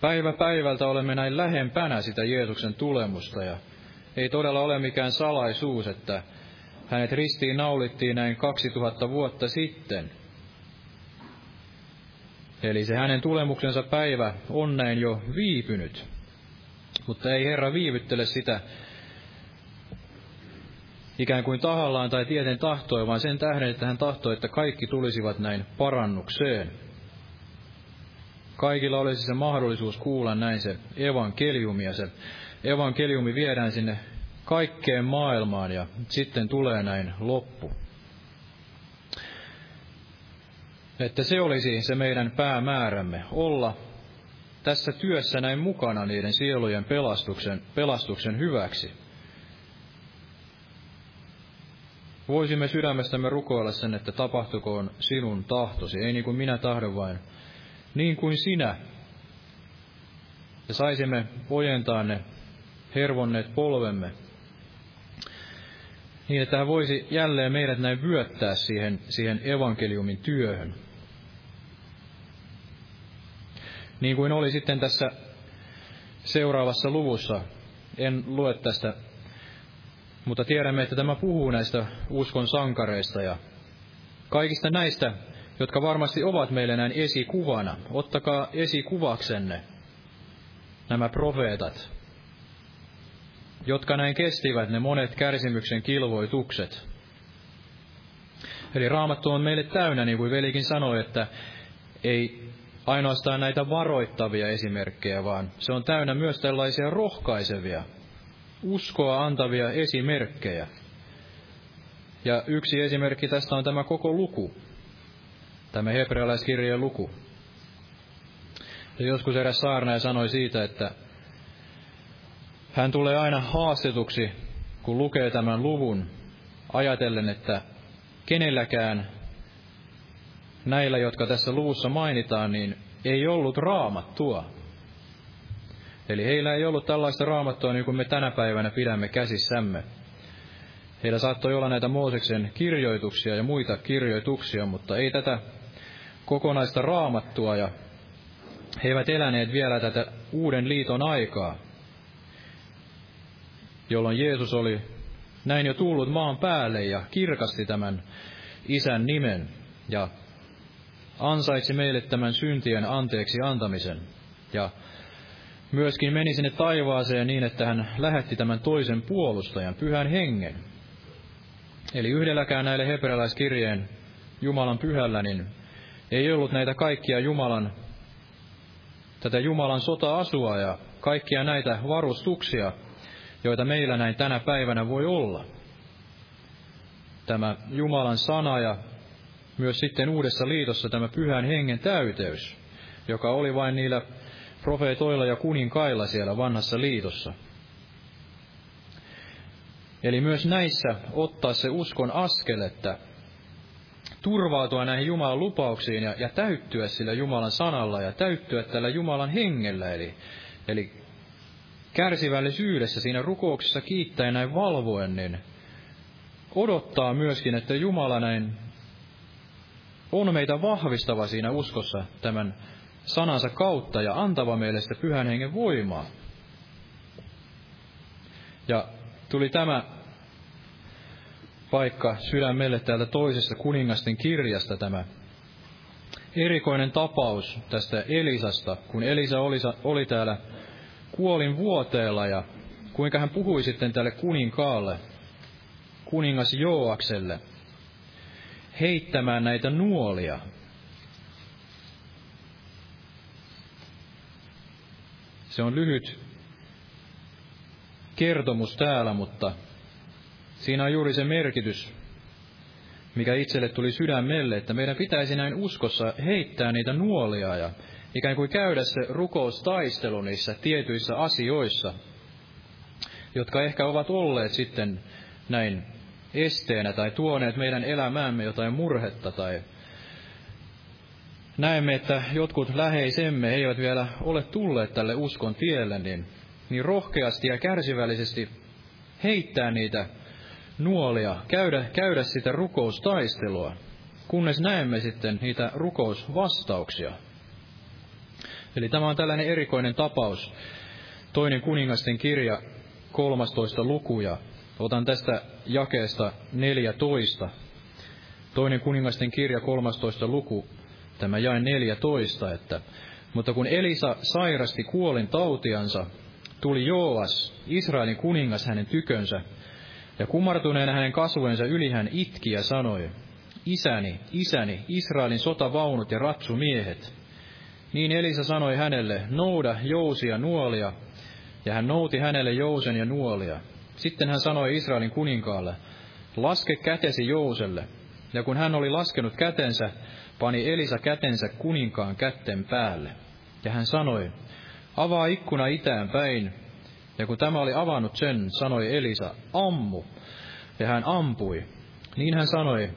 päivä päivältä olemme näin lähempänä sitä Jeesuksen tulemusta, ja ei todella ole mikään salaisuus, että hänet ristiin naulittiin näin 2000 vuotta sitten. Eli se hänen tulemuksensa päivä on näin jo viipynyt, mutta ei Herra viivyttele sitä ikään kuin tahallaan tai tieten tahtoi, vaan sen tähden, että hän tahtoi, että kaikki tulisivat näin parannukseen. Kaikilla olisi se mahdollisuus kuulla näin se evankeliumi, ja se evankeliumi viedään sinne kaikkeen maailmaan, ja sitten tulee näin loppu. Että se olisi se meidän päämäärämme, olla tässä työssä näin mukana niiden sielujen pelastuksen hyväksi. Voisimme sydämestämme rukoilla sen, että tapahtukoon sinun tahtosi, ei niin kuin minä tahdon, vain niin kuin sinä. Ja saisimme ojentaa ne hervonneet polvemme, niin että hän voisi jälleen meidät näin vyöttää siihen evankeliumin työhön. Niin kuin oli sitten tässä seuraavassa luvussa, en lue tästä, mutta tiedämme, että tämä puhuu näistä uskon sankareista ja kaikista näistä, jotka varmasti ovat meille näin esikuvana. Ottakaa esikuvaksenne nämä profeetat, jotka näin kestivät ne monet kärsimyksen kilvoitukset. Eli Raamattu on meille täynnä, niin kuin velikin sanoi, että ei ainoastaan näitä varoittavia esimerkkejä, vaan se on täynnä myös tällaisia rohkaisevia, uskoa antavia esimerkkejä. Ja yksi esimerkki tästä on tämä koko luku, tämä hebrealaiskirjeen luku. Ja joskus eräs saarnaaja sanoi siitä, että hän tulee aina haastetuksi, kun lukee tämän luvun, ajatellen, että kenelläkään näillä, jotka tässä luvussa mainitaan, niin ei ollut raamattua. Eli heillä ei ollut tällaista raamattua, niin kuin me tänä päivänä pidämme käsissämme. Heillä saattoi olla näitä Mooseksen kirjoituksia ja muita kirjoituksia, mutta ei tätä kokonaista raamattua, ja he eivät eläneet vielä tätä uuden liiton aikaa, jolloin Jeesus oli näin jo tullut maan päälle ja kirkasti tämän Isän nimen ja ansaitsi meille tämän syntien anteeksi antamisen. Ja myöskin meni sinne taivaaseen niin, että hän lähetti tämän toisen puolustajan, Pyhän Hengen. Eli yhdelläkään näille hebrealaiskirjeen Jumalan pyhällä niin ei ollut näitä kaikkia Jumalan sota-asua ja kaikkia näitä varustuksia, joita meillä näin tänä päivänä voi olla. Tämä Jumalan sana ja myös sitten uudessa liitossa tämä Pyhän Hengen täyteys, joka oli vain niillä profeetoilla ja kuninkailla siellä vanhassa liitossa. Eli myös näissä ottaa se uskon askel, että turvautua näihin Jumalan lupauksiin ja täyttyä sillä Jumalan sanalla ja täyttyä tällä Jumalan hengellä, eli kärsivällisyydessä siinä rukouksessa kiittäen näin valvoen, niin odottaa myöskin, että Jumala näin on meitä vahvistava siinä uskossa tämän sanansa kautta ja antava meille sitä Pyhän Hengen voimaa. Ja tuli tämä paikka sydämelle täältä toisesta kuningasten kirjasta, tämä erikoinen tapaus tästä Elisasta, kun Elisa oli täällä kuolinvuoteella, ja kuinka hän puhui sitten tälle kuninkaalle, kuningas Jooakselle, heittämään näitä nuolia. Se on lyhyt kertomus täällä, mutta siinä on juuri se merkitys, mikä itselle tuli sydämelle, että meidän pitäisi näin uskossa heittää niitä nuolia ja ikään kuin käydä se rukoustaistelu niissä tietyissä asioissa, jotka ehkä ovat olleet sitten näin esteenä tai tuoneet meidän elämäämme jotain murhetta tai näemme, että jotkut läheisemme eivät vielä ole tulleet tälle uskon tielle, niin rohkeasti ja kärsivällisesti heittää niitä nuolia, käydä sitä rukoustaistelua, kunnes näemme sitten niitä rukousvastauksia. Eli tämä on tällainen erikoinen tapaus, 2 Kuningasten kirja, 13 lukuja. Otan tästä jakeesta 14. 2 Kuningasten kirja, 13 luku. Tämä jae 14, että mutta kun Elisa sairasti kuolin tautiansa, tuli Jooas, Israelin kuningas, hänen tykönsä, ja kumartuneena hänen kasvojensa yli hän itki ja sanoi, isäni, isäni, Israelin sotavaunut ja ratsumiehet. Niin Elisa sanoi hänelle, nouda jousia nuolia, ja hän nouti hänelle jousen ja nuolia. Sitten hän sanoi Israelin kuninkaalle, laske kätesi jouselle, ja kun hän oli laskenut kätensä, pani Elisa kätensä kuninkaan kätten päälle. Ja hän sanoi, avaa ikkuna itään päin. Ja kun tämä oli avannut sen, sanoi Elisa, ammu. Ja hän ampui. Niin hän sanoi,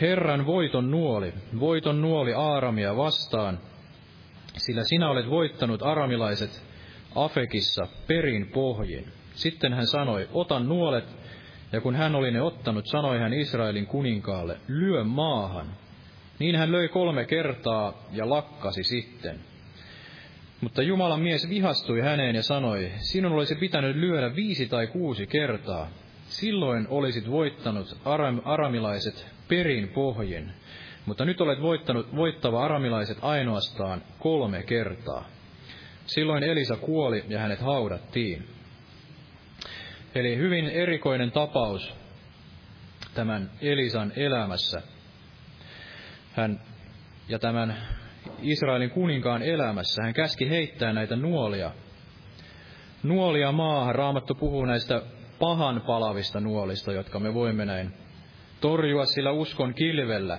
Herran voiton nuoli Aaramia vastaan, sillä sinä olet voittanut aramilaiset Afekissa perin pohjin. Sitten hän sanoi, ota nuolet. Ja kun hän oli ne ottanut, sanoi hän Israelin kuninkaalle, lyö maahan. Niin hän löi 3 kertaa ja lakkasi sitten. Mutta Jumalan mies vihastui häneen ja sanoi, sinun olisi pitänyt lyödä 5 tai 6 kertaa. Silloin olisit voittanut aramilaiset perin pohjin, mutta nyt olet voittava aramilaiset ainoastaan 3 kertaa. Silloin Elisa kuoli ja hänet haudattiin. Eli hyvin erikoinen tapaus tämän Elisan elämässä. Hän ja tämän Israelin kuninkaan elämässä, hän käski heittää näitä nuolia maahan. Raamattu puhuu näistä pahan palavista nuolista, jotka me voimme näin torjua sillä uskon kilvellä.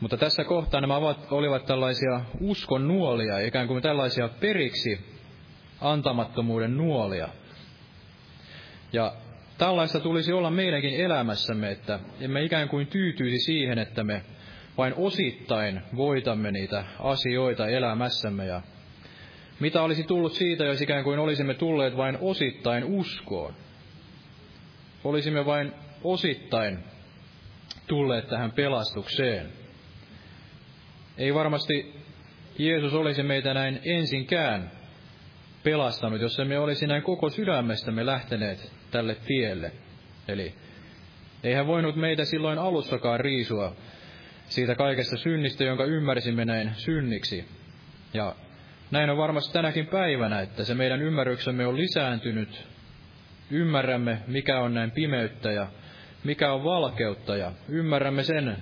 Mutta tässä kohtaa nämä olivat tällaisia uskon nuolia, ikään kuin tällaisia periksi antamattomuuden nuolia. Ja tällaista tulisi olla meidänkin elämässämme, että emme ikään kuin tyytyisi siihen, että me vain osittain voitamme niitä asioita elämässämme. Ja mitä olisi tullut siitä, jos ikään kuin olisimme tulleet vain osittain uskoon? Olisimme vain osittain tulleet tähän pelastukseen. Ei varmasti Jeesus olisi meitä näin ensinkään pelastanut, jos emme olisi näin koko sydämestämme lähteneet tälle tielle. Eli ei hän voinut meitä silloin alussakaan riisua siitä kaikesta synnistä, jonka ymmärsimme näin synniksi. Ja näin on varmasti tänäkin päivänä, että se meidän ymmärryksemme on lisääntynyt. Ymmärrämme, mikä on näin pimeyttä ja mikä on valkeutta, ja ymmärrämme sen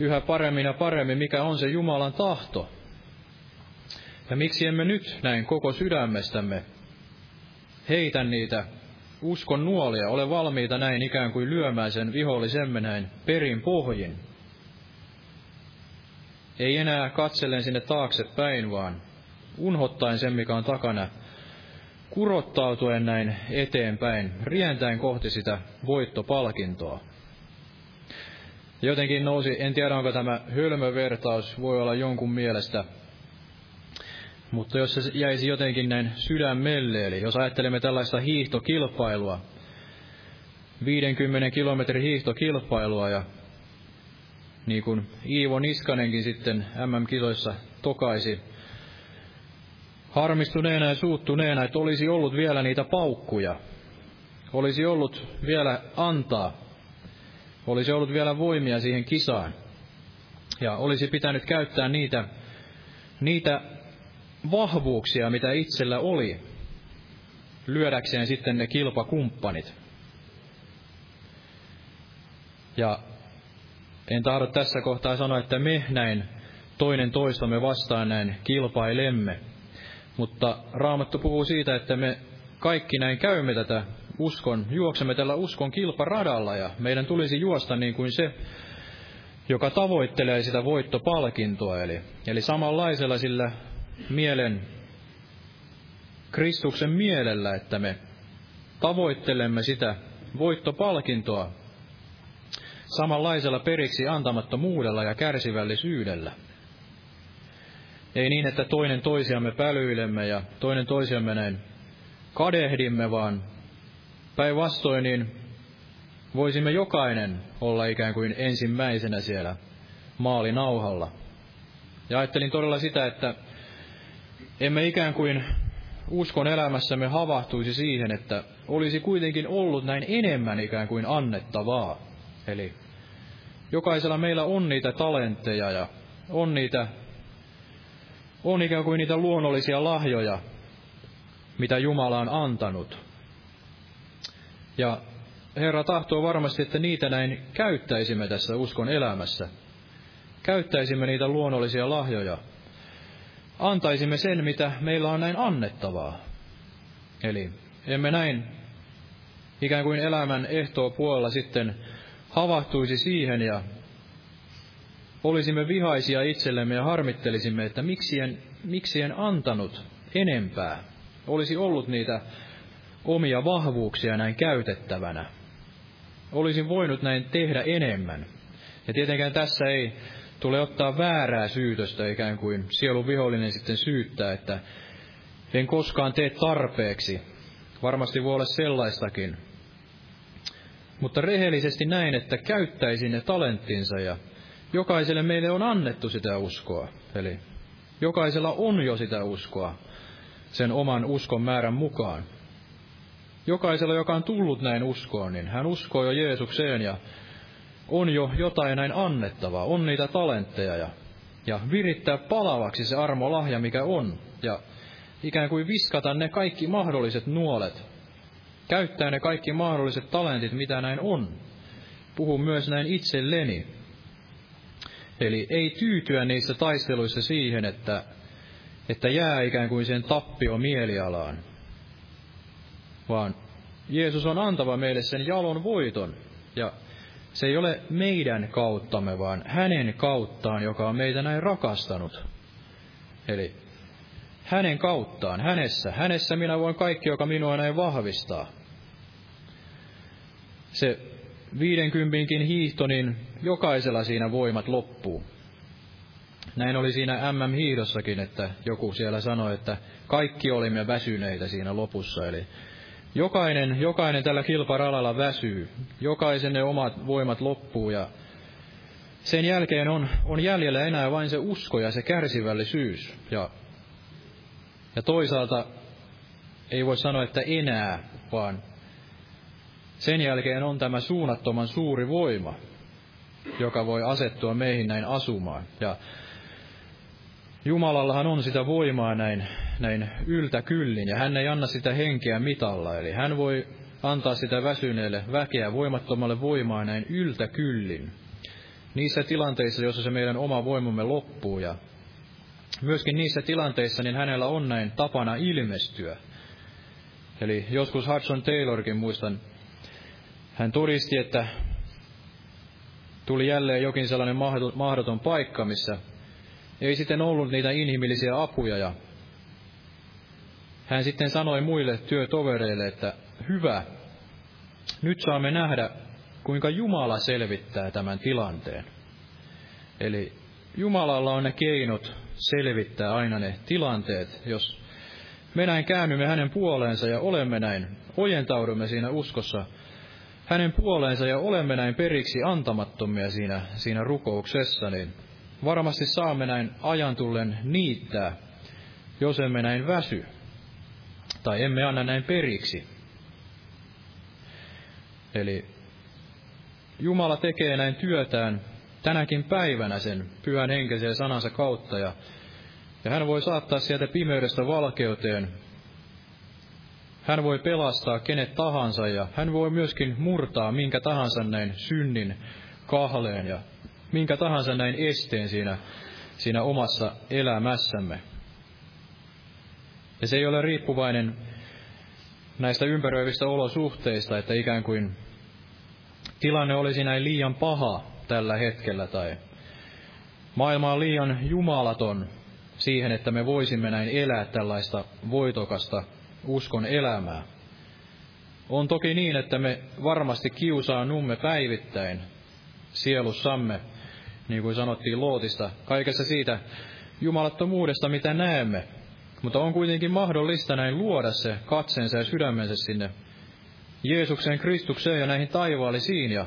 yhä paremmin ja paremmin, mikä on se Jumalan tahto. Ja miksi emme nyt näin koko sydämestämme heitä niitä uskon nuolia, ole valmiita näin ikään kuin lyömään sen vihollisemme näin perin pohjin. Ei enää katsellen sinne taaksepäin, vaan unhottaen sen, mikä on takana, kurottautuen näin eteenpäin, rientäen kohti sitä voittopalkintoa. Jotenkin nousi, en tiedä onko tämä hölmövertaus, voi olla jonkun mielestä, mutta jos se jäisi jotenkin näin sydämelle, eli jos ajattelemme tällaista hiihtokilpailua, 50 kilometrin hiihtokilpailua, ja niin kuin Iivo Niskanenkin sitten MM-kisoissa tokaisi harmistuneena ja suuttuneena, että olisi ollut vielä niitä paukkuja, olisi ollut vielä antaa, olisi ollut vielä voimia siihen kisaan, ja olisi pitänyt käyttää niitä vahvuuksia, mitä itsellä oli, lyödäkseen sitten ne kilpakumppanit. Ja en tahdo tässä kohtaa sanoa, että me näin toinen toistamme vastaan näin kilpailemme. Mutta Raamattu puhuu siitä, että me kaikki näin käymme tätä juoksemme tällä uskon kilparadalla, ja meidän tulisi juosta niin kuin se joka tavoittelee sitä voittopalkintoa, eli samanlaisella sillä mielen, Kristuksen mielellä, että me tavoittelemme sitä voittopalkintoa samanlaisella periksi antamattomuudella ja kärsivällisyydellä. Ei niin, että toinen toisiamme pälyilemme ja toinen toisiamme näin kadehdimme, vaan päinvastoin niin voisimme jokainen olla ikään kuin ensimmäisenä siellä maalinauhalla. Ja ajattelin todella sitä, että emme ikään kuin uskon elämässämme havahtuisi siihen, että olisi kuitenkin ollut näin enemmän ikään kuin annettavaa. Eli jokaisella meillä on niitä talentteja ja on ikään kuin niitä luonnollisia lahjoja, mitä Jumala on antanut. Ja Herra tahtoo varmasti, että niitä näin käyttäisimme tässä uskon elämässä. Käyttäisimme niitä luonnollisia lahjoja. Antaisimme sen, mitä meillä on näin annettavaa. Eli emme näin ikään kuin elämän ehtoopuolella sitten havahtuisi siihen ja olisimme vihaisia itsellemme ja harmittelisimme, että miksi en antanut enempää. Olisi ollut niitä omia vahvuuksia näin käytettävänä. Olisin voinut näin tehdä enemmän. Ja tietenkään tässä ei tule ottaa väärää syytöstä, ikään kuin sielun vihollinen sitten syyttää, että en koskaan tee tarpeeksi. Varmasti voi olla sellaistakin. Mutta rehellisesti näin, että käyttäisin ne talenttinsa ja jokaiselle meille on annettu sitä uskoa. Eli jokaisella on jo sitä uskoa sen oman uskon määrän mukaan. Jokaisella, joka on tullut näin uskoon, niin hän uskoo jo Jeesukseen ja on jo jotain näin annettavaa, on niitä talentteja ja virittää palavaksi se armolahja, mikä on, ja ikään kuin viskata ne kaikki mahdolliset nuolet, käyttää ne kaikki mahdolliset talentit, mitä näin on. Puhun myös näin itselleni. Eli ei tyytyä niissä taisteluissa siihen, että jää ikään kuin sen tappiomielialaan, vaan Jeesus on antava meille sen jalon voiton, ja se ei ole meidän kauttamme, vaan hänen kauttaan, joka on meitä näin rakastanut. Eli hänen kauttaan, hänessä minä voin kaikki, joka minua näin vahvistaa. Se 50 hiihto, niin jokaisella siinä voimat loppuu. Näin oli siinä MM-hiihdossakin, että joku siellä sanoi, että kaikki olimme väsyneitä siinä lopussa, eli jokainen tällä kilparadalla väsyy, jokaisen ne omat voimat loppuu ja sen jälkeen on jäljellä enää vain se usko ja se kärsivällisyys. Ja toisaalta ei voi sanoa, että enää, vaan sen jälkeen on tämä suunnattoman suuri voima, joka voi asettua meihin näin asumaan. Ja Jumalallahan on sitä voimaa näin yltäkyllin, ja hän ei anna sitä henkeä mitalla, eli hän voi antaa sitä väsyneelle väkeä, voimattomalle voimaa näin yltäkyllin, niissä tilanteissa, joissa se meidän oma voimamme loppuu, ja myöskin niissä tilanteissa, niin hänellä on näin tapana ilmestyä. Eli joskus Hudson Taylorkin, muistan, hän todisti, että tuli jälleen jokin sellainen mahdoton paikka, missä ei sitten ollut niitä inhimillisiä apuja, ja hän sitten sanoi muille työtovereille, että hyvä, nyt saamme nähdä, kuinka Jumala selvittää tämän tilanteen. Eli Jumalalla on ne keinot selvittää aina ne tilanteet, jos me näin käännymme hänen puoleensa ja olemme näin, ojentaudumme siinä uskossa hänen puoleensa ja olemme näin periksi antamattomia siinä rukouksessa, niin varmasti saamme näin ajan tullen niittää, jos emme näin väsy, tai emme anna näin periksi. Eli Jumala tekee näin työtään tänäkin päivänä sen pyhän henkensä ja sanansa kautta, ja hän voi saattaa sieltä pimeydestä valkeuteen. Hän voi pelastaa kenet tahansa, ja hän voi myöskin murtaa minkä tahansa näin synnin kahleen, ja minkä tahansa näin esteen siinä omassa elämässämme. Ja se ei ole riippuvainen näistä ympäröivistä olosuhteista, että ikään kuin tilanne olisi näin liian paha tällä hetkellä tai maailma on liian jumalaton siihen, että me voisimme näin elää tällaista voitokasta uskon elämää. On toki niin, että me varmasti kiusaannumme päivittäin sielussamme, niin kuin sanottiin Lootista, kaikessa siitä jumalattomuudesta, mitä näemme. Mutta on kuitenkin mahdollista näin luoda se katseensa ja sydämensä sinne Jeesukseen, Kristukseen ja näihin taivaallisiin. Ja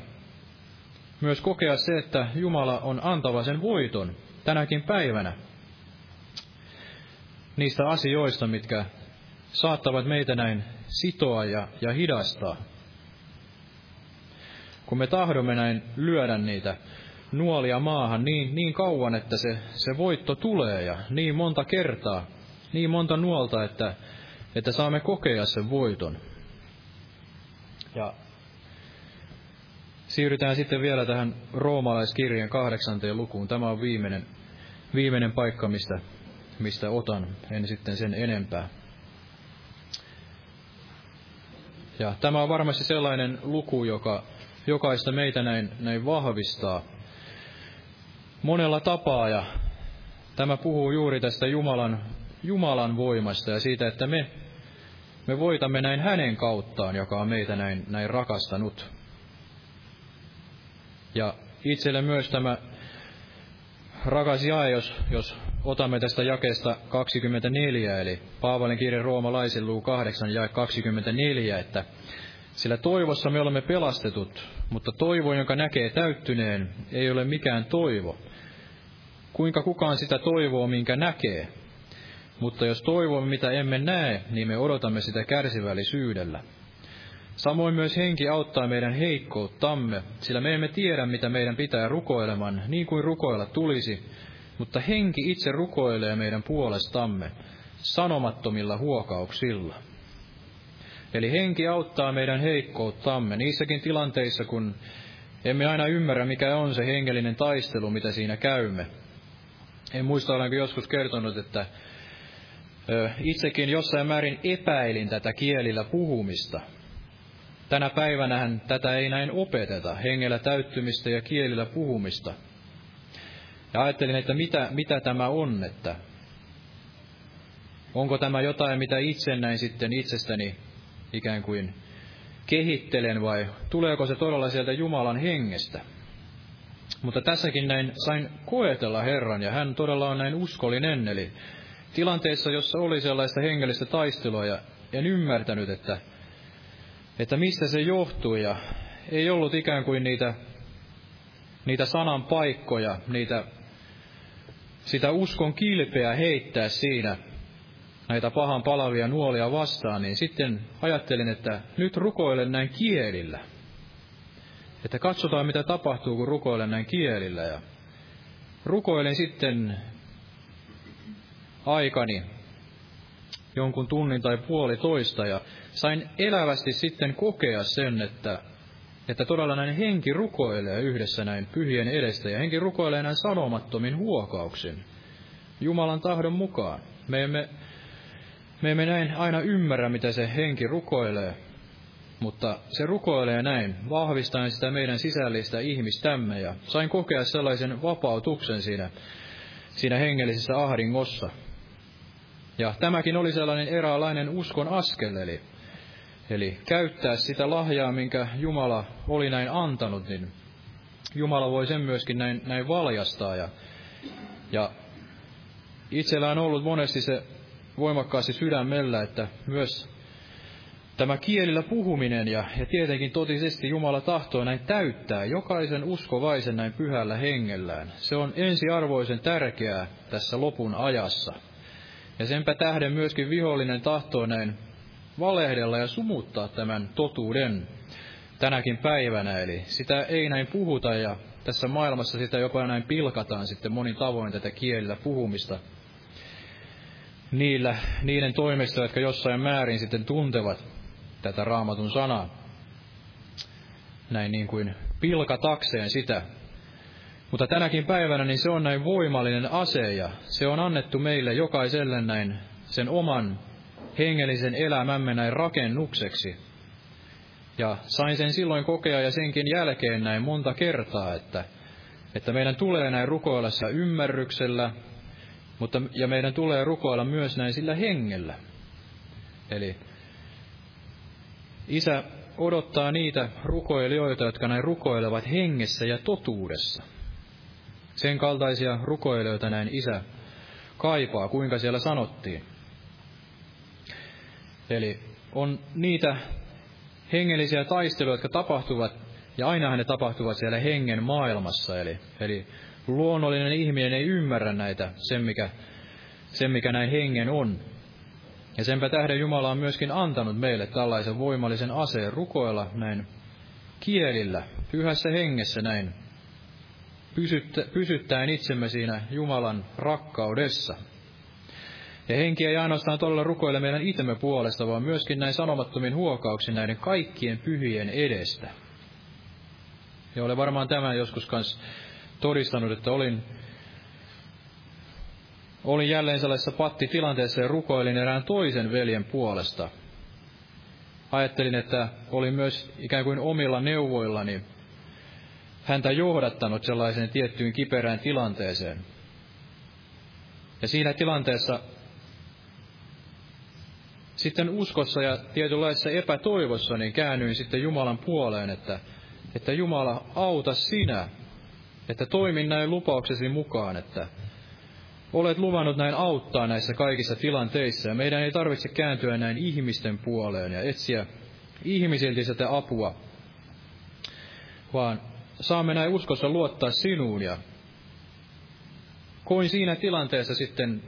myös kokea se, että Jumala on antava sen voiton tänäkin päivänä niistä asioista, mitkä saattavat meitä näin sitoa ja hidastaa. Kun me tahdomme näin lyödä niitä nuolia maahan niin kauan, että se voitto tulee ja niin monta kertaa, niin monta nuolta, että saamme kokea sen voiton. Ja siirrytään sitten vielä tähän Roomalaiskirjan 8. lukuun. Tämä on viimeinen paikka, mistä otan. En sitten sen enempää. Ja tämä on varmasti sellainen luku, joka jokaista meitä näin vahvistaa monella tapaa. Ja tämä puhuu juuri tästä Jumalan voimasta ja siitä, että me voitamme näin hänen kauttaan, joka on meitä näin rakastanut. Ja itselle myös tämä rakas jae, jos otamme tästä jakeesta 24, eli Paavalin kirje Roomalaisille luvun 8 jae 24, että sillä toivossa me olemme pelastetut, mutta toivo, jonka näkee täyttyneen, ei ole mikään toivo. Kuinka kukaan sitä toivoo, minkä näkee? Mutta jos toivomme, mitä emme näe, niin me odotamme sitä kärsivällisyydellä. Samoin myös henki auttaa meidän heikkouttamme, sillä me emme tiedä, mitä meidän pitää rukoileman, niin kuin rukoilla tulisi, mutta henki itse rukoilee meidän puolestamme, sanomattomilla huokauksilla. Eli henki auttaa meidän heikkouttamme niissäkin tilanteissa, kun emme aina ymmärrä, mikä on se hengellinen taistelu, mitä siinä käymme. En muista, olenko joskus kertonut, että itsekin jossain määrin epäilin tätä kielillä puhumista. Tänä päivänähän tätä ei näin opeteta, hengellä täyttymistä ja kielillä puhumista. Ja ajattelin, että mitä tämä on, että onko tämä jotain, mitä itse näin sitten itsestäni ikään kuin kehittelen, vai tuleeko se todella sieltä Jumalan hengestä. Mutta tässäkin näin sain koetella Herran, ja hän todella on näin uskollinen, eli tilanteessa, jossa oli sellaista hengellistä taistelua, ja en ymmärtänyt, että mistä se johtui, ja ei ollut ikään kuin niitä sanan paikkoja, sitä uskon kilpeä heittää siinä näitä pahan palavia nuolia vastaan, niin sitten ajattelin, että nyt rukoilen näin kielillä. Että katsotaan, mitä tapahtuu, kun rukoilen näin kielillä, ja rukoilin sitten aikani jonkun tunnin tai puolitoista, ja sain elävästi sitten kokea sen, että todella näin henki rukoilee yhdessä näin pyhien edestä, ja henki rukoilee näin sanomattomin huokauksin Jumalan tahdon mukaan. Me emme näin aina ymmärrä, mitä se henki rukoilee, mutta se rukoilee näin, vahvistaen sitä meidän sisällistä ihmistämme, ja sain kokea sellaisen vapautuksen siinä hengellisessä ahdingossa. Ja tämäkin oli sellainen eräänlainen uskon askel, eli käyttää sitä lahjaa, minkä Jumala oli näin antanut, niin Jumala voi sen myöskin näin valjastaa. Ja itsellä on ollut monesti se voimakkaasti sydämellä, että myös tämä kielillä puhuminen ja tietenkin totisesti Jumala tahtoo näin täyttää jokaisen uskovaisen näin pyhällä hengellään. Se on ensiarvoisen tärkeää tässä lopun ajassa. Ja senpä tähden myöskin vihollinen tahtoo näin valehdella ja sumuttaa tämän totuuden tänäkin päivänä. Eli sitä ei näin puhuta, ja tässä maailmassa sitä jopa näin pilkataan sitten monin tavoin tätä kielillä puhumista niiden toimesta, jotka jossain määrin sitten tuntevat tätä Raamatun sanaa. Näin niin kuin pilkatakseen sitä. Mutta tänäkin päivänä niin se on näin voimallinen ase, ja se on annettu meille jokaiselle näin sen oman hengellisen elämämme näin rakennukseksi. Ja sain sen silloin kokea ja senkin jälkeen näin monta kertaa, että että meidän tulee näin rukoilla sillä ymmärryksellä, ja meidän tulee rukoilla myös näin sillä hengellä. Eli Isä odottaa niitä rukoilijoita, jotka näin rukoilevat hengessä ja totuudessa. Sen kaltaisia rukoilijoita näin Isä kaipaa, kuinka siellä sanottiin. Eli on niitä hengellisiä taisteluja, jotka tapahtuvat, ja ainahan ne tapahtuvat siellä hengen maailmassa. Eli luonnollinen ihminen ei ymmärrä näitä, sen mikä näin hengen on. Ja senpä tähden Jumala on myöskin antanut meille tällaisen voimallisen aseen rukoilla näin kielillä, pyhässä hengessä näin, pysyttäen itsemme siinä Jumalan rakkaudessa. Ja henki ei ainoastaan todella rukoile meidän itsemme puolesta, vaan myöskin näin sanomattomin huokauksin näiden kaikkien pyhien edestä. Ja olen varmaan tämän joskus kanssa todistanut, että olin jälleen sellaisessa pattitilanteessa ja rukoilin erään toisen veljen puolesta. Ajattelin, että olin myös ikään kuin omilla neuvoillani häntä johdattanut sellaiseen tiettyyn kiperään tilanteeseen. Ja siinä tilanteessa sitten uskossa ja tietynlaisessa epätoivossa niin käännyin sitten Jumalan puoleen, että Jumala, auta sinä, että toimin näin lupauksesi mukaan, että olet luvannut näin auttaa näissä kaikissa tilanteissa, ja meidän ei tarvitse kääntyä näin ihmisten puoleen ja etsiä ihmisiltä sitä apua, vaan saamme näin uskossa luottaa sinuun. Ja koin siinä tilanteessa sitten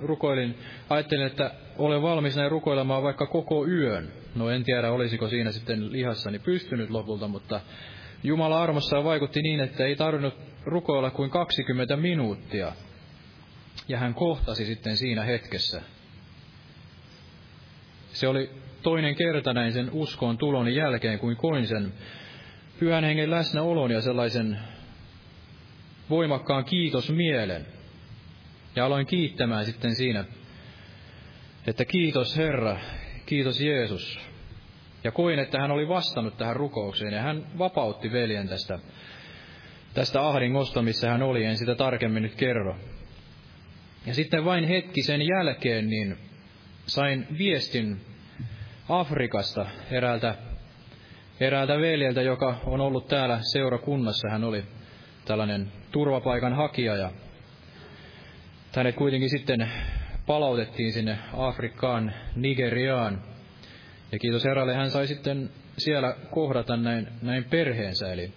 ajattelin, että olen valmis näin rukoilemaan vaikka koko yön. No en tiedä, olisiko siinä sitten lihassani pystynyt lopulta, mutta Jumala armossaan vaikutti niin, että ei tarvinnut rukoilla kuin 20 minuuttia. Ja hän kohtasi sitten siinä hetkessä. Se oli toinen kerta näin sen uskoon tuloni jälkeen, kun koin sen Pyhän Hengen läsnäolon ja sellaisen voimakkaan kiitosmielen. Ja aloin kiittämään sitten siinä, että kiitos Herra, kiitos Jeesus. Ja koin, että hän oli vastannut tähän rukoukseen ja hän vapautti veljen tästä ahdingosta, missä hän oli. En sitä tarkemmin nyt kerro. Ja sitten vain hetki sen jälkeen niin sain viestin Afrikasta eräältä veljeltä, joka on ollut täällä seurakunnassa. Hän oli tällainen turvapaikanhakija ja hänet kuitenkin sitten palautettiin sinne Afrikkaan, Nigeriaan. Ja kiitos Herralle, hän sai sitten siellä kohdata näin perheensä. Eli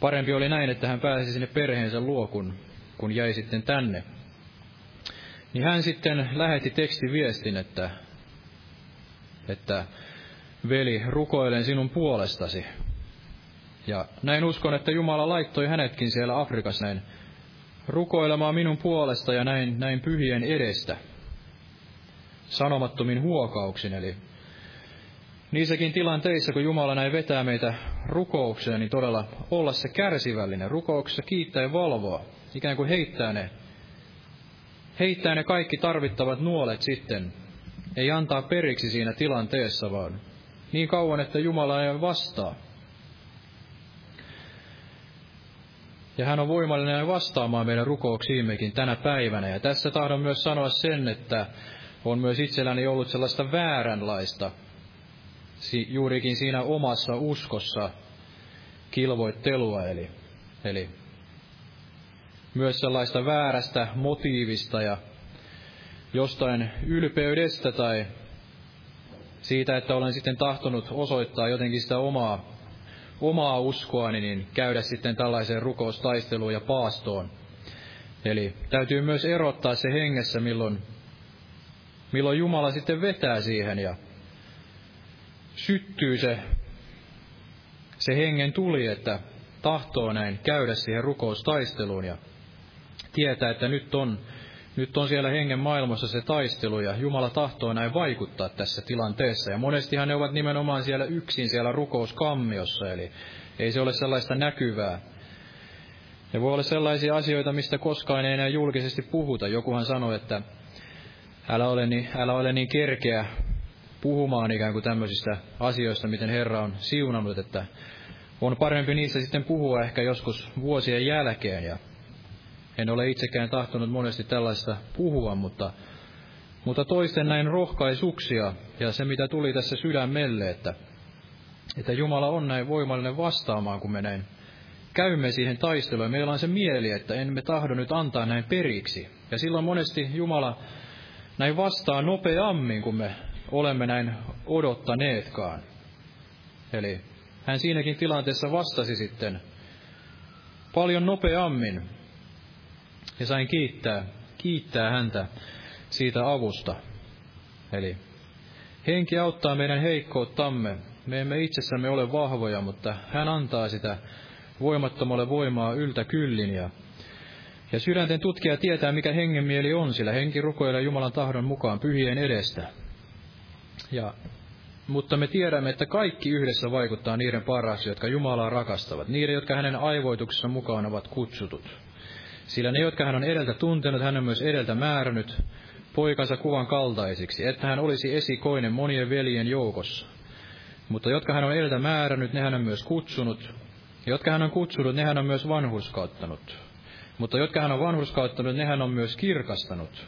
parempi oli näin, että hän pääsi sinne perheensä luo, kun jäi sitten tänne. Niin hän sitten lähetti tekstiviestin, että veli, rukoilen sinun puolestasi. Ja näin uskon, että Jumala laittoi hänetkin siellä Afrikassa näin rukoilemaan minun puolesta ja näin pyhien edestä sanomattomin huokauksin. Eli niissäkin tilanteissa, kun Jumala näin vetää meitä rukoukseen, niin todella olla se kärsivällinen rukouksessa, kiittää ja valvoa, ikään kuin heittää ne kaikki tarvittavat nuolet sitten, ei antaa periksi siinä tilanteessa, vaan niin kauan, että Jumala ei vastaa. Ja hän on voimallinen vastaamaan meidän rukouksiimmekin tänä päivänä. Ja tässä tahdon myös sanoa sen, että on myös itselläni ollut sellaista vääränlaista, juurikin siinä omassa uskossa kilvoittelua, eli myös sellaista väärästä motiivista ja jostain ylpeydestä tai siitä, että olen sitten tahtonut osoittaa jotenkin sitä omaa uskoani, niin käydä sitten tällaiseen rukoustaisteluun ja paastoon. Eli täytyy myös erottaa se hengessä, milloin Jumala sitten vetää siihen ja syttyy se hengen tuli, että tahtoo näin käydä siihen rukoustaisteluun ja tietää, että nyt on siellä hengen maailmassa se taistelu ja Jumala tahtoo näin vaikuttaa tässä tilanteessa. Ja monestihan ne ovat nimenomaan siellä yksin siellä rukouskammiossa, eli ei se ole sellaista näkyvää. Ja voi olla sellaisia asioita, mistä koskaan ei enää julkisesti puhuta. Jokuhan sanoi, että älä ole niin kerkeä puhumaan ikään kuin tämmöisistä asioista, miten Herra on siunannut, että on parempi niissä sitten puhua ehkä joskus vuosien jälkeen. Ja En ole itsekään tahtonut monesti tällaista puhua, mutta toisten näin rohkaisuksia ja se, mitä tuli tässä sydämelle, että Jumala on näin voimallinen vastaamaan, kun me näin käymme siihen taisteluun. Meillä on se mieli, että emme tahdo nyt antaa näin periksi. Ja silloin monesti Jumala näin vastaa nopeammin, kuin me olemme näin odottaneetkaan. Eli hän siinäkin tilanteessa vastasi sitten paljon nopeammin. Ja sain kiittää häntä siitä avusta. Eli henki auttaa meidän heikkouttamme. Me emme itsessämme ole vahvoja, mutta hän antaa sitä voimattomalle voimaa yltä kyllin. Ja sydänten tutkija tietää, mikä hengen mieli on, sillä henki rukoilee Jumalan tahdon mukaan pyhien edestä. Mutta me tiedämme, että kaikki yhdessä vaikuttaa niiden parhaaksi, jotka Jumalaa rakastavat, niiden, jotka hänen aivoituksessa mukaan ovat kutsutut. Sillä ne, jotka hän on edeltä tuntenut, hän on myös edeltä määrännyt poikansa kuvan kaltaisiksi, että hän olisi esikoinen monien veljen joukossa. Mutta jotka hän on edeltä määrännyt, ne hän on myös kutsunut. Jotka hän on kutsunut, ne hän on myös vanhurskauttanut. Mutta jotka hän on vanhurskauttanut, ne hän on myös kirkastanut.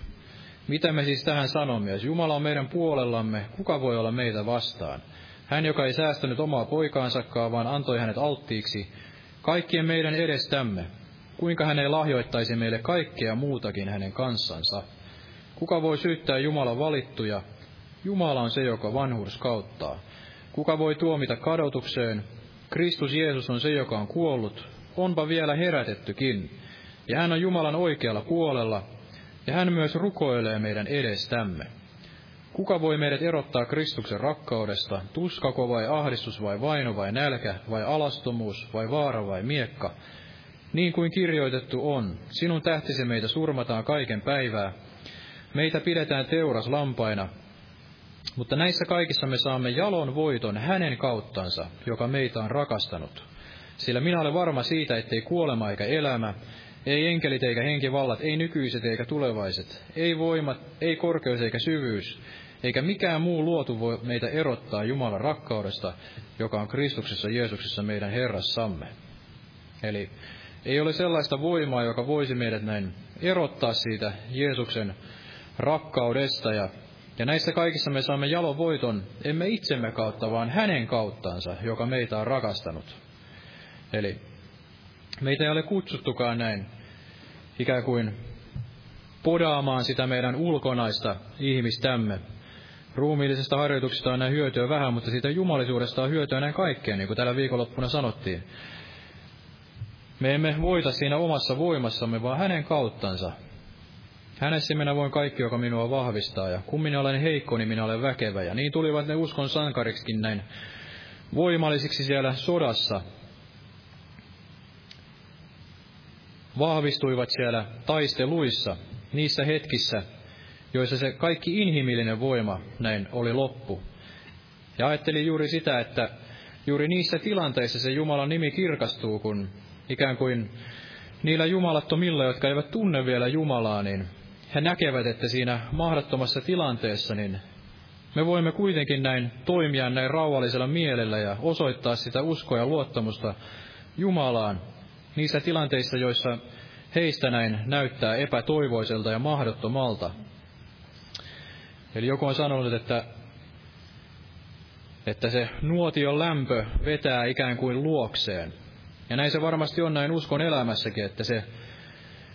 Mitä me siis tähän sanomme? Jos Jumala on meidän puolellamme, kuka voi olla meitä vastaan? Hän, joka ei säästänyt omaa poikaansakaan, vaan antoi hänet alttiiksi kaikkien meidän edestämme. Kuinka hän ei lahjoittaisi meille kaikkea muutakin hänen kansansa? Kuka voi syyttää Jumalan valittuja? Jumala on se, joka vanhurskauttaa. Kuka voi tuomita kadotukseen? Kristus Jeesus on se, joka on kuollut, onpa vielä herätettykin. Ja hän on Jumalan oikealla puolella, ja hän myös rukoilee meidän edestämme. Kuka voi meidät erottaa Kristuksen rakkaudesta? Tuskako vai ahdistus vai vaino vai nälkä vai alastomuus vai vaara vai miekka? Niin kuin kirjoitettu on, sinun tähtisi meitä surmataan kaiken päivää. Meitä pidetään teuraslampaina, mutta näissä kaikissa me saamme jalon voiton hänen kauttansa, joka meitä on rakastanut. Sillä minä olen varma siitä, ettei kuolema eikä elämä, ei enkelit eikä henkivallat, ei nykyiset eikä tulevaiset, ei voimat, ei korkeus eikä syvyys, eikä mikään muu luotu voi meitä erottaa Jumalan rakkaudesta, joka on Kristuksessa Jeesuksessa meidän Herrassamme. Eli ei ole sellaista voimaa, joka voisi meidät näin erottaa siitä Jeesuksen rakkaudesta. Ja näissä kaikissa me saamme jalon voiton, emme itsemme kautta, vaan hänen kauttaansa, joka meitä on rakastanut. Eli meitä ei ole kutsuttukaan näin ikään kuin podaamaan sitä meidän ulkonaista ihmistämme. Ruumiillisesta harjoituksesta on näin hyötyä vähän, mutta siitä jumalisuudesta on hyötyä näin kaikkeen, niin kuin tällä viikonloppuna sanottiin. Me emme voita siinä omassa voimassamme, vaan hänen kauttansa. Hänessä minä voin kaikki, joka minua vahvistaa, ja kun minä olen heikko, niin minä olen väkevä. Ja niin tulivat ne uskon sankariksikin näin voimallisiksi siellä sodassa. Vahvistuivat siellä taisteluissa, niissä hetkissä, joissa se kaikki inhimillinen voima näin oli loppu. Ja ajattelin juuri sitä, että juuri niissä tilanteissa se Jumalan nimi kirkastuu, kun ikään kuin niillä jumalattomilla, jotka eivät tunne vielä Jumalaa, niin he näkevät, että siinä mahdottomassa tilanteessa niin me voimme kuitenkin näin toimia näin rauhallisella mielellä ja osoittaa sitä uskoa ja luottamusta Jumalaan niissä tilanteissa, joissa heistä näin näyttää epätoivoiselta ja mahdottomalta. Eli joku on sanonut, että se nuotion lämpö vetää ikään kuin luokseen. Ja näin se varmasti on näin uskon elämässäkin, että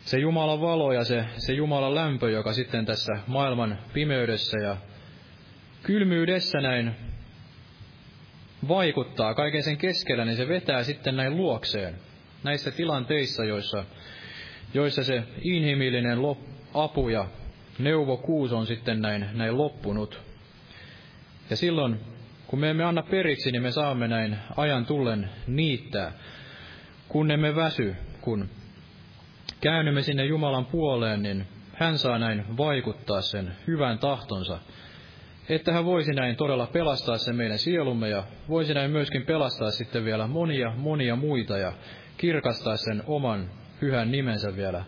se Jumalan valo ja se Jumalan lämpö, joka sitten tässä maailman pimeydessä ja kylmyydessä näin vaikuttaa kaiken sen keskellä, niin se vetää sitten näin luokseen näissä tilanteissa, joissa se inhimillinen apu ja neuvokuus on sitten näin loppunut. Ja silloin, kun me emme anna periksi, niin me saamme näin ajan tullen niittää. Kun emme väsy, kun käännymme sinne Jumalan puoleen, niin hän saa näin vaikuttaa sen hyvän tahtonsa, että hän voisi näin todella pelastaa sen meidän sielumme ja voisi näin myöskin pelastaa sitten vielä monia muita ja kirkastaa sen oman pyhän nimensä vielä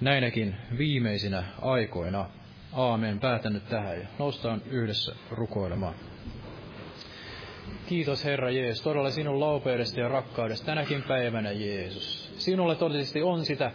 näinäkin viimeisinä aikoina. Aamen. Päätän nyt tähän ja noustaan yhdessä rukoilemaan. Kiitos Herra Jeesus, todella sinun laupeudesta ja rakkaudesta tänäkin päivänä Jeesus. Sinulle todellisesti on sitä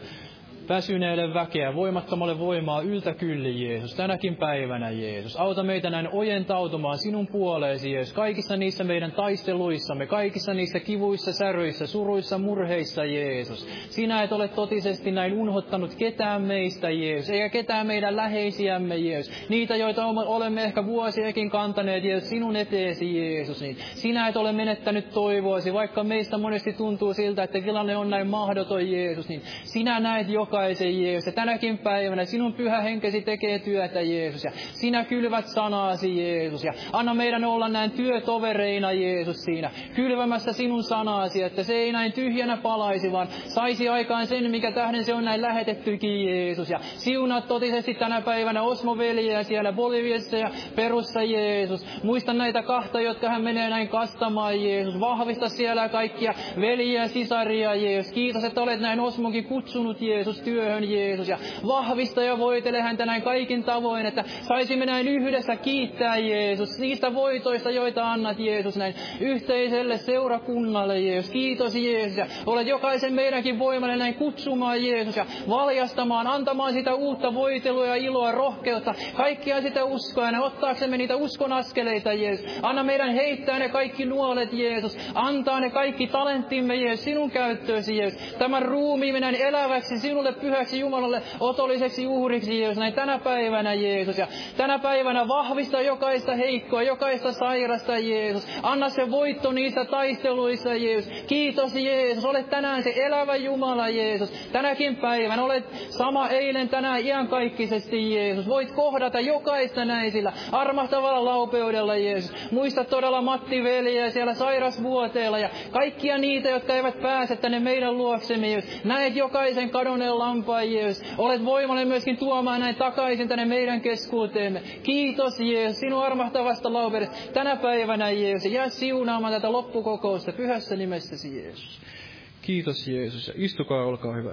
väsyneelle väkeä, voimattomalle voimaa, yltä kylli Jeesus, tänäkin päivänä Jeesus. Auta meitä näin ojentautumaan sinun puoleesi Jeesus, kaikissa niissä meidän taisteluissamme, kaikissa niissä kivuissa, säryissä, suruissa, murheissa Jeesus. Sinä et ole totisesti näin unhottanut ketään meistä Jeesus, eikä ketään meidän läheisiämme Jeesus. Niitä, joita olemme ehkä vuosiakin kantaneet Jeesus, sinun eteesi Jeesus. Niin sinä et ole menettänyt toivoasi, vaikka meistä monesti tuntuu siltä, että tilanne on näin mahdoton Jeesus, niin sinä näet jokaisen Jeesus ja tänäkin päivänä sinun pyhä henkesi tekee työtä Jeesus ja sinä kylvät sanasi Jeesus ja anna meidän olla näin työtovereina Jeesus siinä kylvämässä sinun sanasi, että se ei näin tyhjänä palaisi, vaan saisi aikaan sen, mikä tähden se on näin lähetettykin Jeesus ja siunaa totisesti tänä päivänä Osmo-veljejä siellä Boliviassa ja Perussa Jeesus, muista näitä kahta, jotka hän menee näin kastamaan Jeesus, vahvista siellä kaikkia veljiä ja sisaria Jeesus, kiitos, että olet näin Osmonkin kutsunut Jeesus työhön Jeesus ja vahvista ja voitele häntä näin kaikin tavoin, että saisimme näin yhdessä kiittää Jeesus niistä voitoista, joita annat Jeesus näin yhteiselle seurakunnalle Jeesus, kiitos Jeesus ja olet jokaisen meidänkin voimalle näin kutsumaan Jeesus ja valjastamaan, antamaan sitä uutta voitelua ja iloa, rohkeutta, kaikkia sitä uskoa ja ottaaksemme niitä uskon askeleita Jeesus, anna meidän heittää ne kaikki nuolet Jeesus, antaa ne kaikki talenttimme Jeesus sinun käyttöösi Jeesus, tämän ruumiimme näin eläväksi sinulle pyhäksi Jumalalle otolliseksi uhriksi Jeesus näin tänä päivänä Jeesus ja tänä päivänä vahvista jokaista heikkoa, jokaista sairasta Jeesus, anna se voitto niissä taisteluissa Jeesus, kiitos Jeesus, olet tänään se elävä Jumala Jeesus, tänäkin päivänä olet sama eilen tänään iankaikkisesti Jeesus, voit kohdata jokaista näin sillä armahtavalla laupeudella Jeesus, muista todella Matti veljeä siellä sairasvuoteella ja kaikkia niitä, jotka eivät pääse tänne meidän luoksemme Jeesus, näet jokaisen kadonneen lampaan Jeesus, olet voimainen myöskin tuomaan näin takaisin tänne meidän keskuuteemme, kiitos Jeesus sinun armahtavasta laupeudesta tänä päivänä Jeesus, jää siunaamaan tätä loppukokousta pyhässä nimessäsi Jeesus. Kiitos Jeesus ja istukaa, olkaa hyvä.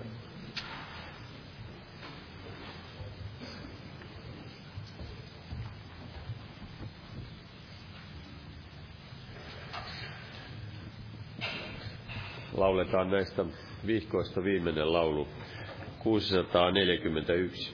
Lauletaan näistä vihkoista viimeinen laulu, 641.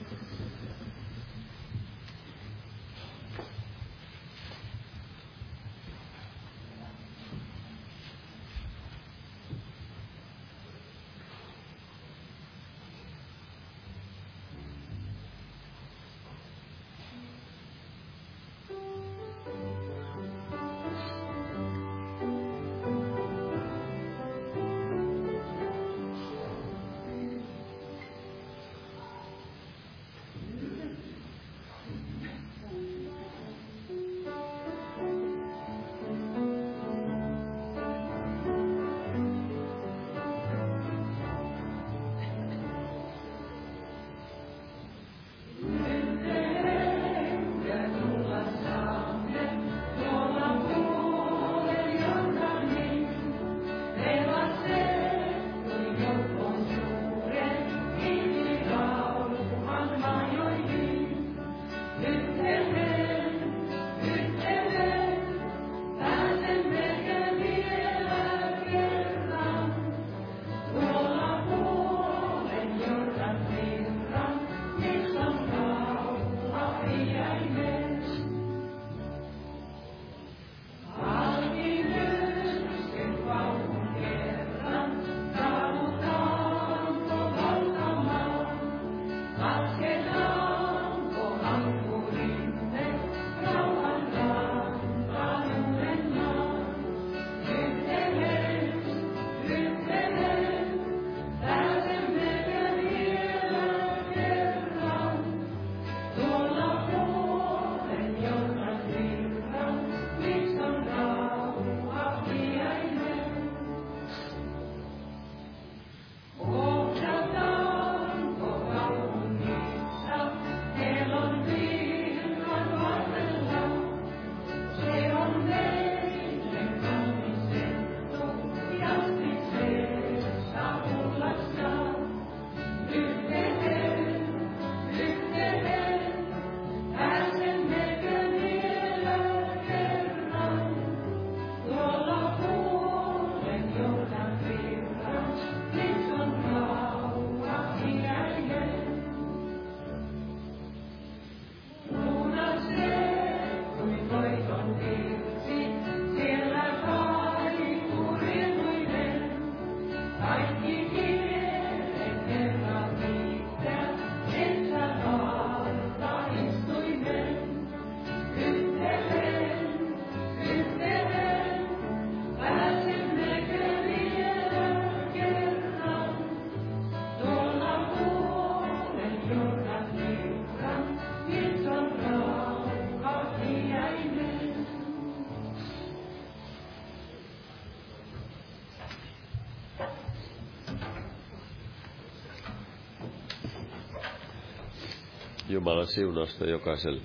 Jumalan siunausta jokaiselle.